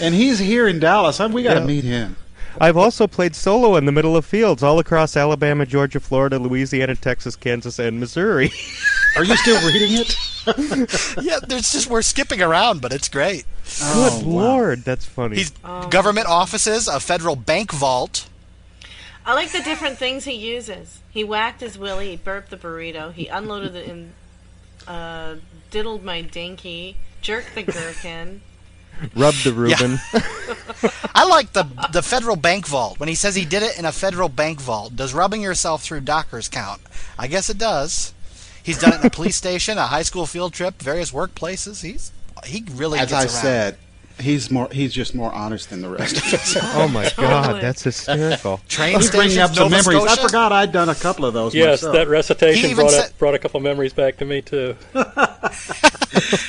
And he's here in Dallas. We got to yeah. meet him. I've also played solo in the middle of fields all across Alabama, Georgia, Florida, Louisiana, Texas, Kansas, and Missouri. Are you still reading it? Yeah, there's just we're skipping around, but it's great. Oh, good wow. Lord, that's funny. He's oh. government offices, a federal bank vault. I like the different things he uses. He whacked his willy, he burped the burrito, he unloaded it and uh, diddled my dinky, jerked the gherkin. Rubbed the Reuben. Yeah. I like the the federal bank vault. When he says he did it in a federal bank vault, does rubbing yourself through Dockers count? I guess it does. He's done it in a police station, a high school field trip, various workplaces. He's he really As gets I around. said, he's more he's just more honest than the rest of us. Oh my God, that's hysterical. Train stations, up some Nova memories. Scotia? I forgot I'd done a couple of those Yes, myself. That recitation brought said, up, brought a couple memories back to me too.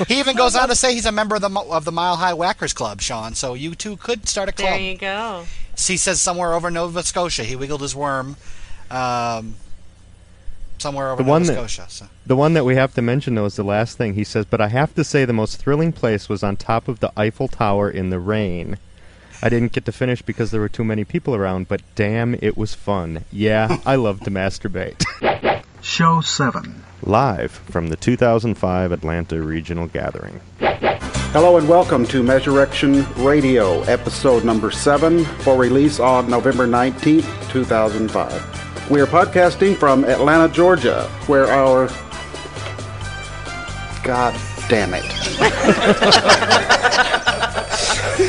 He even goes on to say he's a member of the of the Mile High Whackers Club, Sean. So you two could start a club. There you go. He says somewhere over Nova Scotia, he wiggled his worm. Um, somewhere over Nova Scotia. So. The one that we have to mention though is the last thing he says. But I have to say the most thrilling place was on top of the Eiffel Tower in the rain. I didn't get to finish because there were too many people around. But damn, it was fun. Yeah, I love to masturbate. Show seven. Live from the two thousand five Atlanta Regional Gathering. Hello and welcome to Measurection Radio, episode number seven, for release on November nineteenth, two thousand five. We are podcasting from Atlanta, Georgia, where our... God damn it.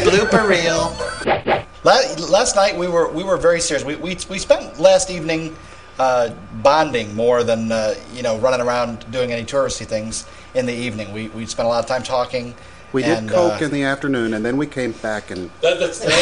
Blooper reel. Last night we were we were very serious. We, we, we spent last evening... Uh, bonding more than uh, you know, running around doing any touristy things in the evening. We we spent a lot of time talking. We and, did coke uh, in the afternoon, and then we came back and. That, that's, no, no, no.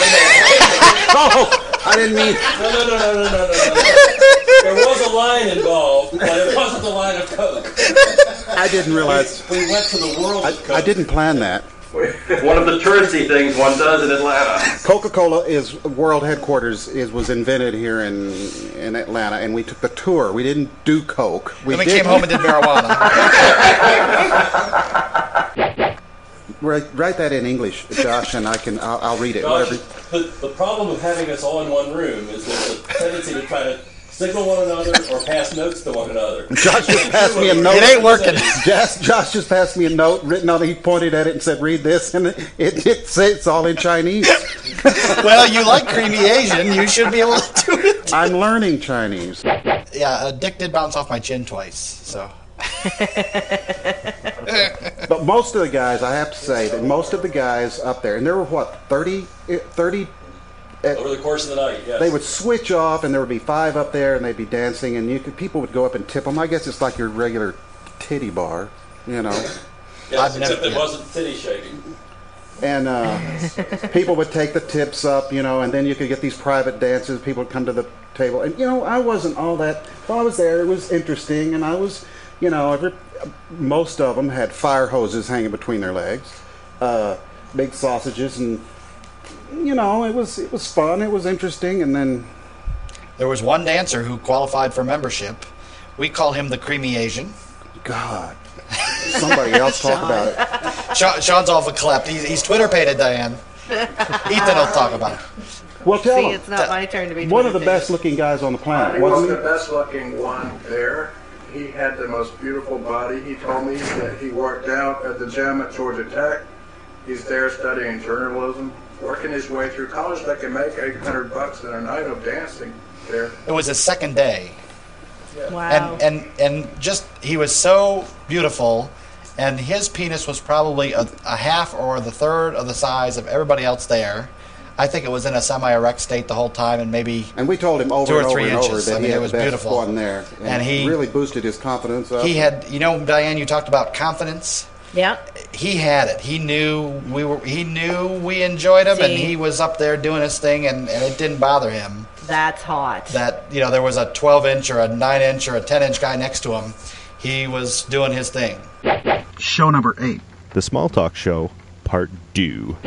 Oh, I didn't mean. No, no, no, no, no, no, no. There was a line involved, but it wasn't the line of coke. I didn't realize we, we went to the world. I, of coke. I didn't plan that. One of the touristy things one does in Atlanta. Coca-Cola is world headquarters is was invented here in in Atlanta, and we took a tour. We didn't do coke. We, then we came home and did marijuana. Write, write that in English, Josh, and I can I'll, I'll read it. Josh, the, the problem of having us all in one room is there's a tendency to try to signal one another or pass notes to one another. Josh just passed me a note. It ain't working. Josh, Josh just passed me a note written on it. He pointed at it and said, read this. And it, it, it's, it's all in Chinese. Well, you like creamy Asian. You should be able to do it. I'm learning Chinese. Yeah, a dick did bounce off my chin twice. So. But most of the guys, I have to say, that most of the guys up there, and there were, what, thirty, thirty At, over the course of the night, yes. They would switch off, and there would be five up there, and they'd be dancing, and you could, people would go up and tip them. I guess it's like your regular titty bar, you know. Yes, I've except never, it yeah. wasn't titty shaving. And uh, people would take the tips up, you know, and then you could get these private dances. People would come to the table. And, you know, I wasn't all that. While I was there, it was interesting, and I was, you know, every, most of them had fire hoses hanging between their legs, uh, big sausages, and... You know, it was it was fun. It was interesting, and then there was one dancer who qualified for membership. We call him the Creamy Asian. God, somebody else talk about it. Sean, Sean's off a clip. He's, he's Twitter pated, Diane. Ethan will talk about it. Well, tell See, him. It's not my turn to be. One of the best-looking guys on the planet. He wasn't was the best-looking one there. He had the most beautiful body. He told me that he worked out at the gym at Georgia Tech. He's there studying journalism. Working his way through college, they can make eight hundred bucks in a night of dancing there. It was his second day. Yeah. Wow. And and and just he was so beautiful, and his penis was probably a, a half or the third of the size of everybody else there. I think it was in a semi-erect state the whole time, and maybe and we told him over two and over and over that I mean, he had it was the best beautiful. one there, and, and he really boosted his confidence up. He had, you know, Diane, you talked about confidence. Yeah, he had it. He knew we were. He knew we enjoyed him, See? and he was up there doing his thing, and, and it didn't bother him. That's hot. That you know, there was a twelve inch or a nine inch or a ten inch guy next to him. He was doing his thing. Show number eight, the Small Talk Show, part two.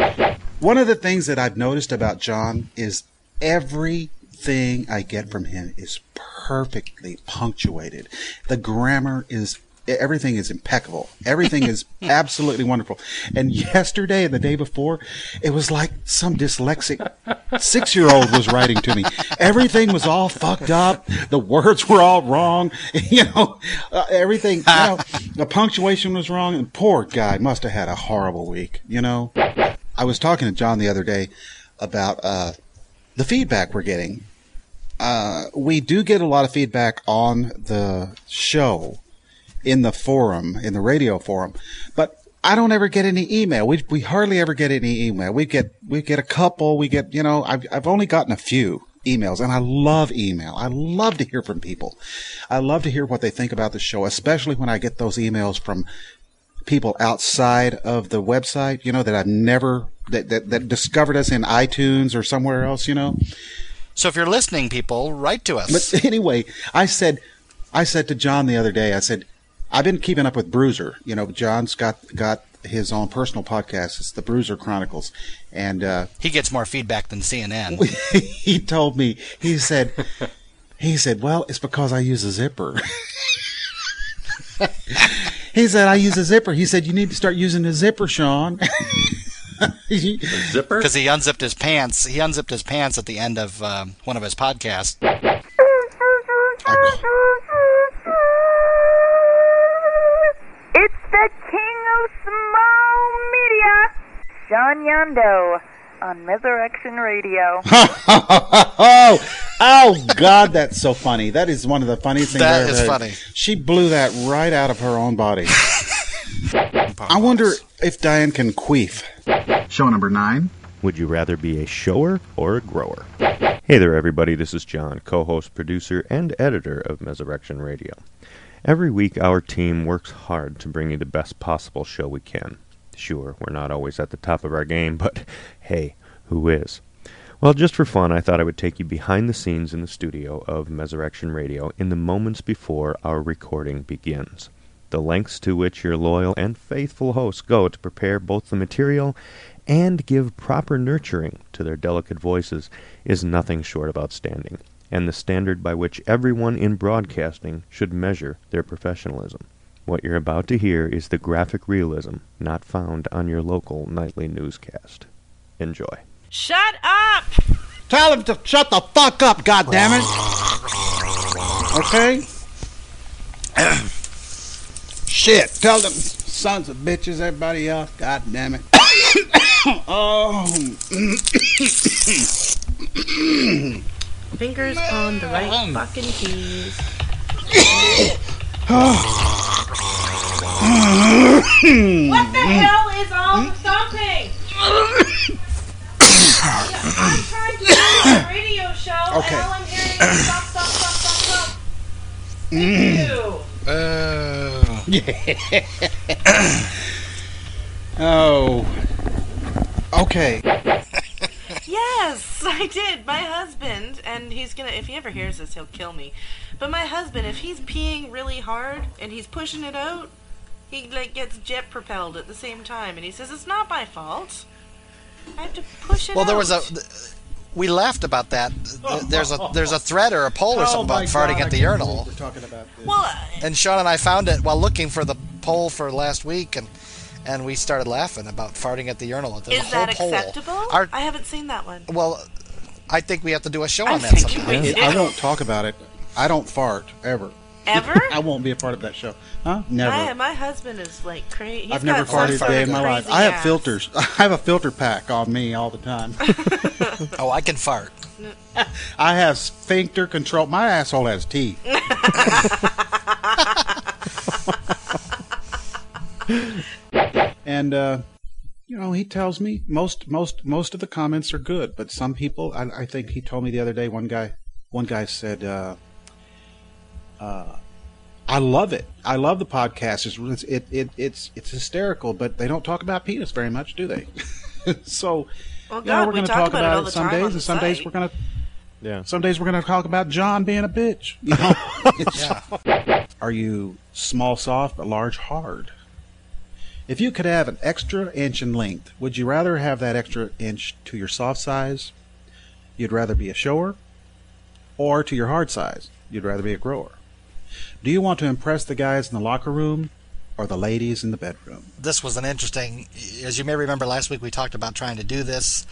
One of the things that I've noticed about John is everything I get from him is perfectly punctuated. The grammar is. Everything is impeccable. Everything is absolutely wonderful. And yesterday and the day before, it was like some dyslexic six-year-old was writing to me. Everything was all fucked up. The words were all wrong. You know, uh, everything, you know, the punctuation was wrong. And poor guy must have had a horrible week, you know. I was talking to John the other day about uh, the feedback we're getting uh, we do get a lot of feedback on the show in the forum, in the radio forum, but I don't ever get any email. We we hardly ever get any email. We get we get a couple. We get, you know, I've I've only gotten a few emails, and I love email. I love to hear from people. I love to hear what they think about the show, especially when I get those emails from people outside of the website, you know, that I've never that that, that discovered us in iTunes or somewhere else, you know. So if you're listening, people, write to us. But anyway, I said I said to John the other day, I said, I've been keeping up with Bruiser. You know, John's got got his own personal podcast. It's the Bruiser Chronicles, and uh, he gets more feedback than C N N. He told me. He said, he said, well, it's because I use a zipper. He said, I use a zipper. He said, you need to start using a zipper, Sean. A zipper? Because he unzipped his pants. He unzipped his pants at the end of um, one of his podcasts. I- The king of small media, Sean Yondo, on Resurrection Radio. Oh, God, that's so funny. That is one of the funniest things I've ever heard. That is funny. She blew that right out of her own body. I wonder if Diane can queef. Show number nine. Would you rather be a shower or a grower? Hey there, everybody. This is John, co-host, producer, and editor of Measurection Radio. Every week, our team works hard to bring you the best possible show we can. Sure, we're not always at the top of our game, but hey, who is? Well, just for fun, I thought I would take you behind the scenes in the studio of Measurection Radio in the moments before our recording begins. The lengths to which your loyal and faithful hosts go to prepare both the material and give proper nurturing to their delicate voices is nothing short of outstanding, and the standard by which everyone in broadcasting should measure their professionalism. What you're about to hear is the graphic realism not found on your local nightly newscast. Enjoy. Shut up! Tell him to shut the fuck up, goddammit! Okay? Shit, tell them sons of bitches, everybody else, goddammit. Oh. Fingers on the right fucking keys. What the hell is all the thumping? I'm trying to do a radio show, okay. And all I'm hearing is thump, thump, thump, thump, thump. Thank you. Uh, yeah. Oh. Okay. Yes, I did. My husband, and he's gonna, if he ever hears this, he'll kill me. But my husband, if he's peeing really hard and he's pushing it out, he like gets jet propelled at the same time, and he says, it's not my fault. I have to push it well, out. Well, there was a, th- we laughed about that. There's a there's a thread or a poll or something oh about farting God, at the urinal. We're talking about this. Well, uh, and Sean and I found it while looking for the poll for last week, and... And we started laughing about farting at the urinal. There's is a whole that acceptable? Our, I haven't seen that one. Well, I think we have to do a show I on that sometime. Yeah. I don't talk about it. I don't fart, ever. Ever? I won't be a part of that show. Huh? Never. I, my husband is like crazy. I've never farted a day in my life. Ass. I have filters. I have a filter pack on me all the time. Oh, I can fart. I have sphincter control. My asshole has teeth. And, uh, you know, he tells me most most, most of the comments are good, but some people, I, I think he told me the other day, one guy one guy said, uh, uh, I love it. I love the podcast. It's, it, it, it's, it's hysterical, but they don't talk about penis very much, do they? So, well, God, yeah, we're going we to talk, talk about, about it, it some days, and some site. days we're going to yeah. some days we're going to talk about John being a bitch. You know? Yeah. Are you small, soft, but large, hard? If you could have an extra inch in length, would you rather have that extra inch to your soft size? You'd rather be a shower? Or to your hard size? You'd rather be a grower? Do you want to impress the guys in the locker room or the ladies in the bedroom? This was an interesting, as you may remember last week we talked about trying to do this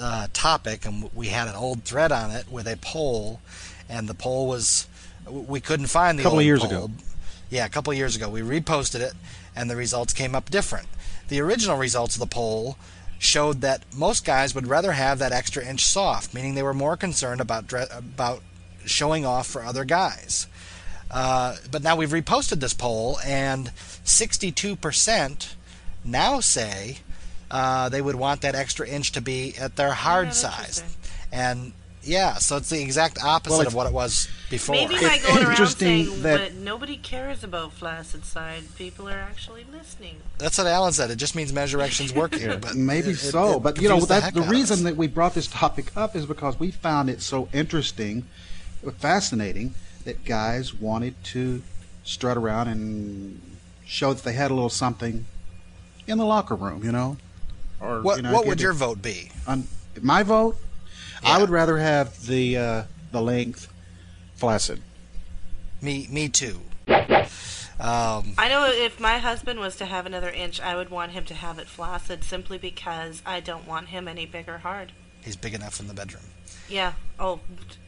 uh, topic, and we had an old thread on it with a poll, and the poll was, we couldn't find the old poll. A couple of years ago. Yeah, a couple of years ago. We reposted it, and the results came up different. The original results of the poll showed that most guys would rather have that extra inch soft, meaning they were more concerned about dre- about showing off for other guys. Uh, but now we've reposted this poll, and sixty-two percent now say uh, they would want that extra inch to be at their hard oh, size. And yeah, so it's the exact opposite well, of what it was before. Maybe by going around saying that, that nobody cares about flaccid side, people are actually listening. That's what Alan said. It just means Measureaction's work here. But maybe it, so. It, it but you know, the, that, the reason us. that we brought this topic up is because we found it so interesting, fascinating, that guys wanted to strut around and show that they had a little something in the locker room, you know. Or what? You know, what would your it, vote be? On, my vote. Yeah. I would rather have the uh, the length flaccid. Me, me too. Um, I know if my husband was to have another inch, I would want him to have it flaccid, simply because I don't want him any big or hard. He's big enough in the bedroom. Yeah. Oh,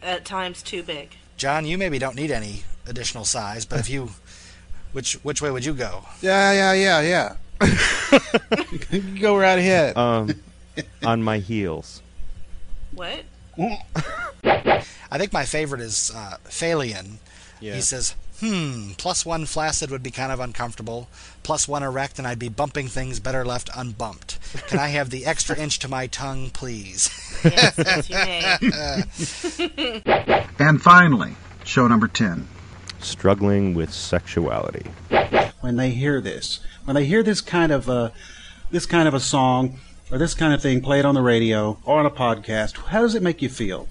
at times too big. John, you maybe don't need any additional size, but if you, which which way would you go? Yeah, yeah, yeah, yeah. You go right ahead. Um, on my heels. What? I think my favorite is uh, Phalian. Yeah. He says, hmm, plus one flaccid would be kind of uncomfortable. Plus one erect, and I'd be bumping things better left unbumped. Can I have the extra inch to my tongue, please? Yes, yes, you may. And finally, show number ten. Struggling with sexuality. When they hear this, when they hear this kind of a, this kind of a song, or this kind of thing played on the radio or on a podcast, how does it make you feel?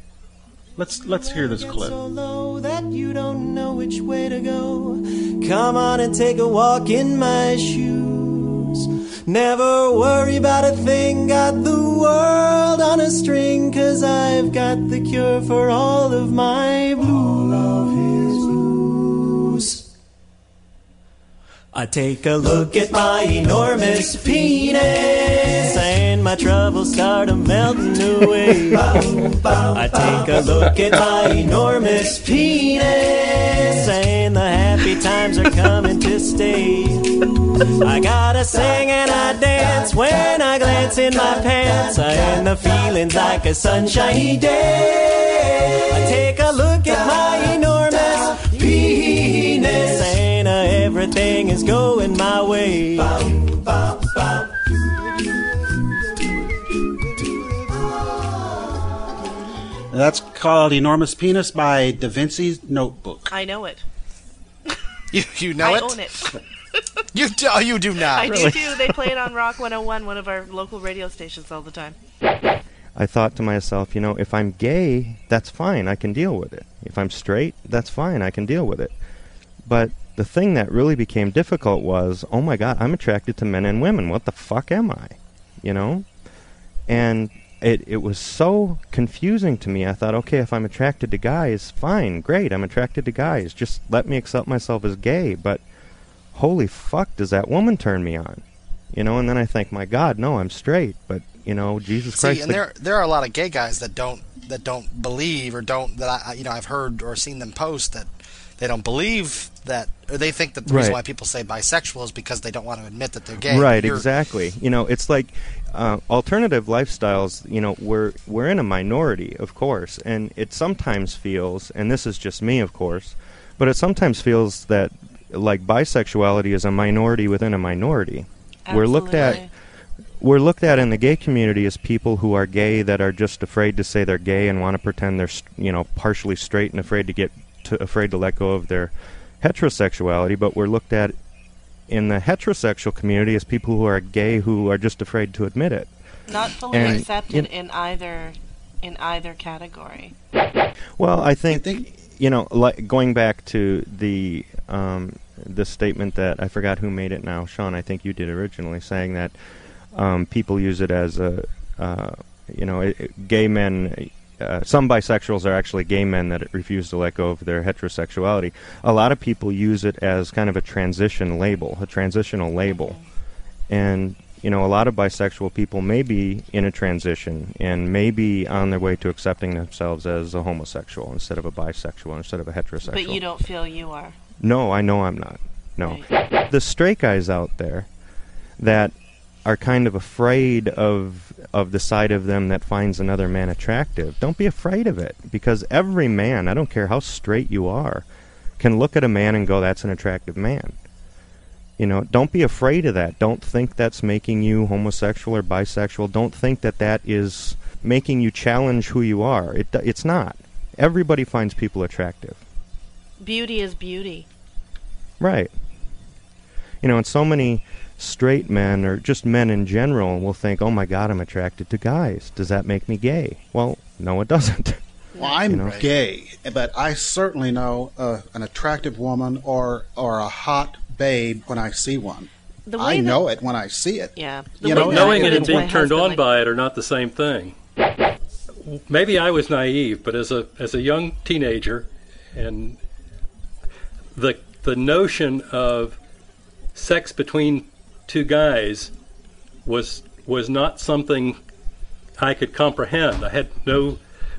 Let's let's hear this clip. So low that you don't know which way to go. Come on and take a walk in my shoes. Never worry about a thing. Got the world on a string, 'cause I've got the cure for all of my blues. All of his blues. I take a look at my enormous penis, and my troubles start a melting away. I take a look at my enormous penis, and the happy times are coming to stay. I gotta sing and I dance when I glance in my pants, and the feeling's like a sunshiny day. I take a look at my enormous penis, and everything is going my way. That's called Enormous Penis by Da Vinci's Notebook. I know it. You you know I it? I own it. you, do, oh, you do not. I really? do too. They play it on Rock one oh one, one of our local radio stations, all the time. I thought to myself, you know, if I'm gay, that's fine. I can deal with it. If I'm straight, that's fine. I can deal with it. But the thing that really became difficult was, oh my God, I'm attracted to men and women. What the fuck am I? You know? And It it was so confusing to me. I thought, okay, if I'm attracted to guys, fine, great, I'm attracted to guys. Just let me accept myself as gay. But holy fuck, does that woman turn me on? You know, and then I think, my God, no, I'm straight. But, you know, Jesus Christ. See, and the- there there are a lot of gay guys that don't that don't believe or don't that I you know I've heard or seen them post that they don't believe that, or they think that the right. reason why people say bisexual is because they don't want to admit that they're gay. Right, You're- exactly. You know, it's like. Uh, alternative lifestyles, you know, we're, we're in a minority, of course, and it sometimes feels, and this is just me, of course, but it sometimes feels that, like, bisexuality is a minority within a minority. Absolutely. We're looked at, we're looked at in the gay community as people who are gay that are just afraid to say they're gay and want to pretend they're, you know, partially straight and afraid to get, to, afraid to let go of their heterosexuality, but we're looked at in the heterosexual community as people who are gay who are just afraid to admit it. Not fully and, accepted in, in either in either category. Well, I think, I think you know, like going back to the um, the statement that I forgot who made it now, Sean, I think you did originally, saying that um, people use it as a uh, you know, it, it, gay men. Uh, some bisexuals are actually gay men that refuse to let go of their heterosexuality. A lot of people use it as kind of a transition label, a transitional label. And, you know, a lot of bisexual people may be in a transition and may be on their way to accepting themselves as a homosexual instead of a bisexual, instead of a heterosexual. But you don't feel you are. No, I know I'm not. No. Right. The straight guys out there that are kind of afraid of of the side of them that finds another man attractive. Don't be afraid of it, because every man, I don't care how straight you are, can look at a man and go, that's an attractive man. You know, don't be afraid of that. Don't think that's making you homosexual or bisexual. Don't think that that is making you challenge who you are. It, it's not. Everybody finds people attractive. Beauty is beauty. Right. You know, and so many straight men, or just men in general, will think, oh my God, I'm attracted to guys. Does that make me gay? Well, no, it doesn't. Well, I'm you know? gay, but I certainly know uh, an attractive woman or, or a hot babe when I see one. The way I that, know it when I see it. Yeah. You know, knowing it and being turned on like... by it are not the same thing. Maybe I was naive, but as a as a young teenager, and the the notion of sex between two guys was was not something I could comprehend. I had no,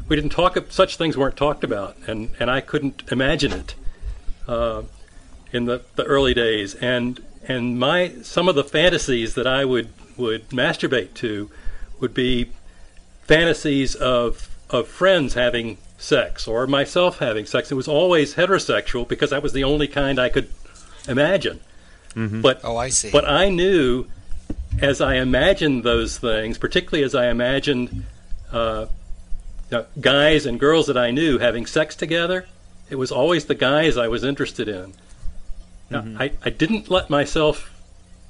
we didn't talk, such things weren't talked about, and, and I couldn't imagine it uh, in the, the early days. And and my some of the fantasies that I would, would masturbate to would be fantasies of of friends having sex or myself having sex. It was always heterosexual because that was the only kind I could imagine. Mm-hmm. But oh, I see. But I knew, as I imagined those things, particularly as I imagined uh, guys and girls that I knew having sex together, it was always the guys I was interested in. Now, mm-hmm. I, I didn't let myself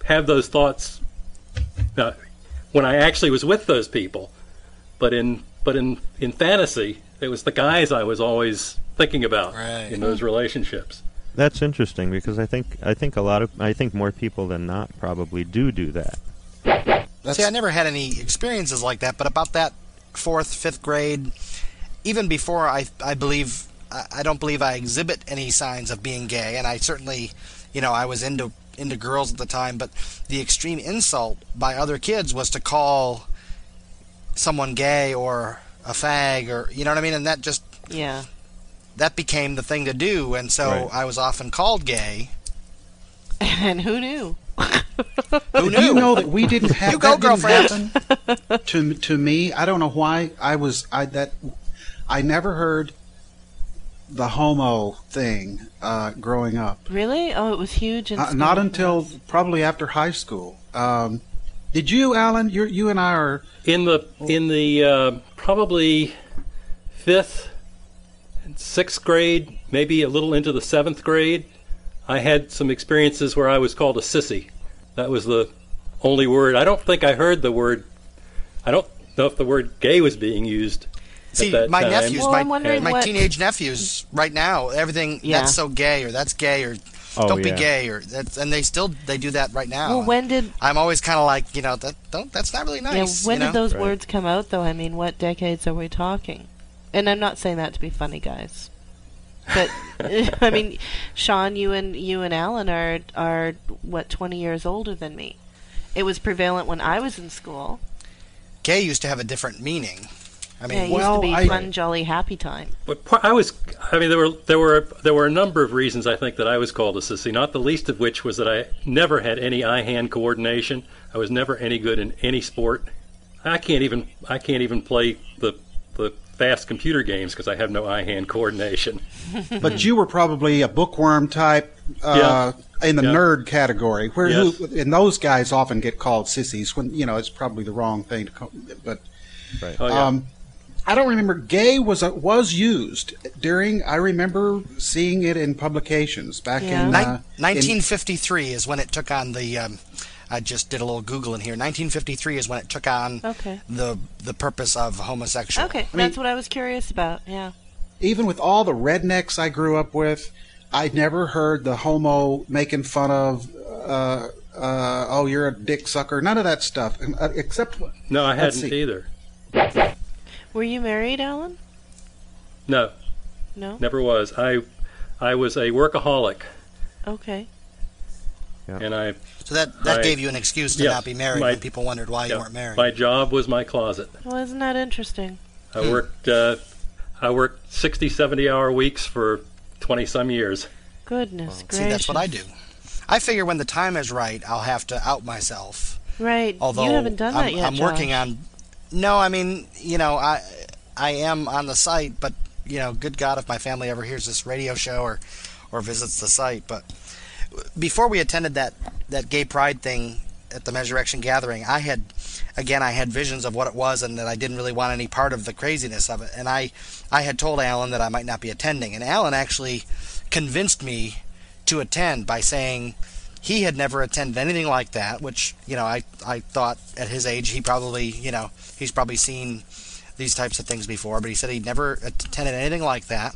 have those thoughts uh, when I actually was with those people, but in but in, in fantasy, it was the guys I was always thinking about right. in those relationships. That's interesting, because I think I think a lot of I think more people than not probably do do that. That's... See, I never had any experiences like that, but about that fourth, fifth grade, even before I I believe I, I don't believe I exhibit any signs of being gay, and I certainly, you know, I was into into girls at the time, but the extreme insult by other kids was to call someone gay or a fag, or you know what I mean, and that just yeah. that became the thing to do, and so right. I was often called gay. And who knew? Who knew? You know that we didn't have you go, girlfriend. To to me, I don't know why I was I that I never heard the homo thing uh, growing up. Really? Oh, it was huge. In uh, school, not until yes. probably after high school. Um, did you, Alan? You you and I are in the in the uh, probably fifth. Sixth grade, maybe a little into the seventh grade, I had some experiences where I was called a sissy. That was the only word. I don't think I heard the word. I don't know if the word gay was being used See, at that my time. Nephews, well, my, my what... teenage nephews right now, everything, yeah. that's so gay, or that's gay, or oh, don't yeah. be gay, or that's, and they still they do that right now. Well, when did... I'm always kind of like, you know, that don't that's not really nice. Yeah, when you know? did those right. words come out, though? I mean, what decades are we talking? And I'm not saying that to be funny, guys. But I mean, Sean, you and you and Alan are are what twenty years older than me. It was prevalent when I was in school. Gay used to have a different meaning. I mean, yeah, it well, used to be fun, I, jolly, happy time. But I was, I mean, there were there were there were a number of reasons I think that I was called a sissy. Not the least of which was that I never had any eye-hand coordination. I was never any good in any sport. I can't even I can't even play the the. fast computer games because I have no eye-hand coordination. But you were probably a bookworm type uh, yeah. in the yeah. nerd category, where yes. who, and those guys often get called sissies when you know it's probably the wrong thing to call. But right. oh, yeah. um, I don't remember. Gay was uh, was used during. I remember seeing it in publications back yeah. in Nin- uh, nineteen fifty-three in, is when it took on the. Um, I just did a little Google in here. nineteen fifty-three is when it took on okay. the the purpose of homosexual. Okay, I mean, that's what I was curious about, yeah. Even with all the rednecks I grew up with, I never heard the homo making fun of, uh, uh, oh, you're a dick sucker, none of that stuff. Except. No, I hadn't either. Were you married, Alan? No. No? Never was. I, I was a workaholic. Okay. Yep. And I so that, that I, gave you an excuse to yes, not be married my, when people wondered why yeah, you weren't married. My job was my closet. Well, isn't that interesting? I hmm. worked uh, I worked sixty, seventy-hour weeks for twenty-some years. Goodness well, gracious. See, that's what I do. I figure when the time is right, I'll have to out myself. Right. Although you haven't done I'm, that yet, I'm working Josh. on. No, I mean, you know, I I am on the site, but you know, good God, if my family ever hears this radio show or or visits the site. But before we attended that that gay pride thing at the Measurection Gathering, I had, again, I had visions of what it was and that I didn't really want any part of the craziness of it. And I, I had told Alan that I might not be attending. And Alan actually convinced me to attend by saying he had never attended anything like that, which, you know, I, I thought at his age he probably, you know, he's probably seen these types of things before. But he said he'd never attended anything like that.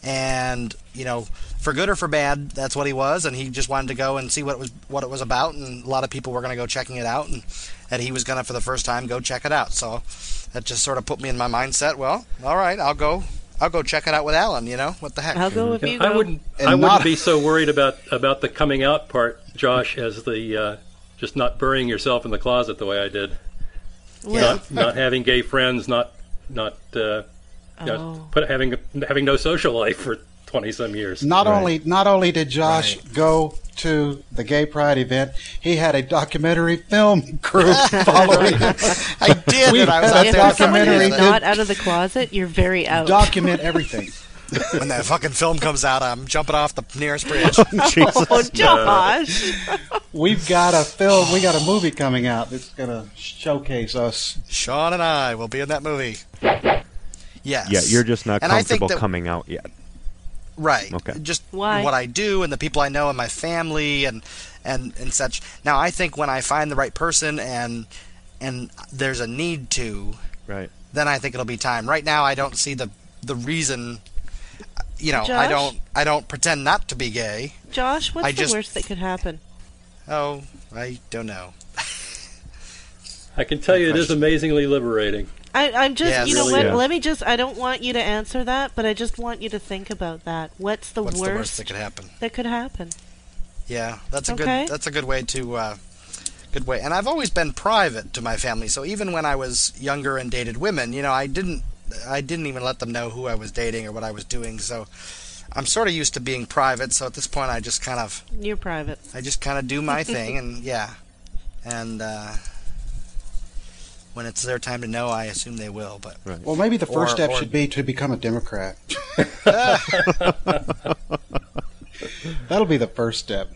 And, you know, for good or for bad, that's what he was, and he just wanted to go and see what it was what it was about, and a lot of people were going to go checking it out, and that he was going to, for the first time, go check it out. So that just sort of put me in my mindset, well, all right, I'll go I'll go check it out with Alan, you know, what the heck. I'll go with you. I wouldn't, I wouldn't be so worried about, about the coming out part, Josh, as the uh, just not burying yourself in the closet the way I did. Yeah. Not, not having gay friends, not... not uh, You know, oh. But having having no social life for twenty some years. Not right. only not only did Josh right. go to the Gay Pride event, he had a documentary film crew following him. I did. We, I was out if there. Documentary is not out of the closet. You're very out. Document everything. When that fucking film comes out, I'm jumping off the nearest bridge. Oh, Jesus. Oh, Josh! No. We've got a film. We got a movie coming out that's going to showcase us. Sean and I will be in that movie. Yes. Yeah, you're just not and comfortable that, coming out yet. Right. Okay. Just Why? what I do and the people I know and my family and, and, and such. Now, I think when I find the right person and and there's a need to, right. then I think it'll be time. Right now, I don't see the the reason. You know, Josh? I don't I don't pretend not to be gay. Josh, what's I the just, worst that could happen? Oh, I don't know. I can tell you it is amazingly liberating. I, I'm just, yes. you know what, yeah. let me just, I don't want you to answer that, but I just want you to think about that. What's the, What's worst, the worst that could happen? That could happen. Yeah, that's a okay. good, that's a good way to, uh, good way. And I've always been private to my family, so even when I was younger and dated women, you know, I didn't, I didn't even let them know who I was dating or what I was doing, so I'm sort of used to being private, so at this point I just kind of. You're private. I just kind of do my thing, and yeah, and, uh. When it's their time to know, I assume they will. But right. Well, maybe the first or, step or, should be to become a Democrat. That'll be the first step.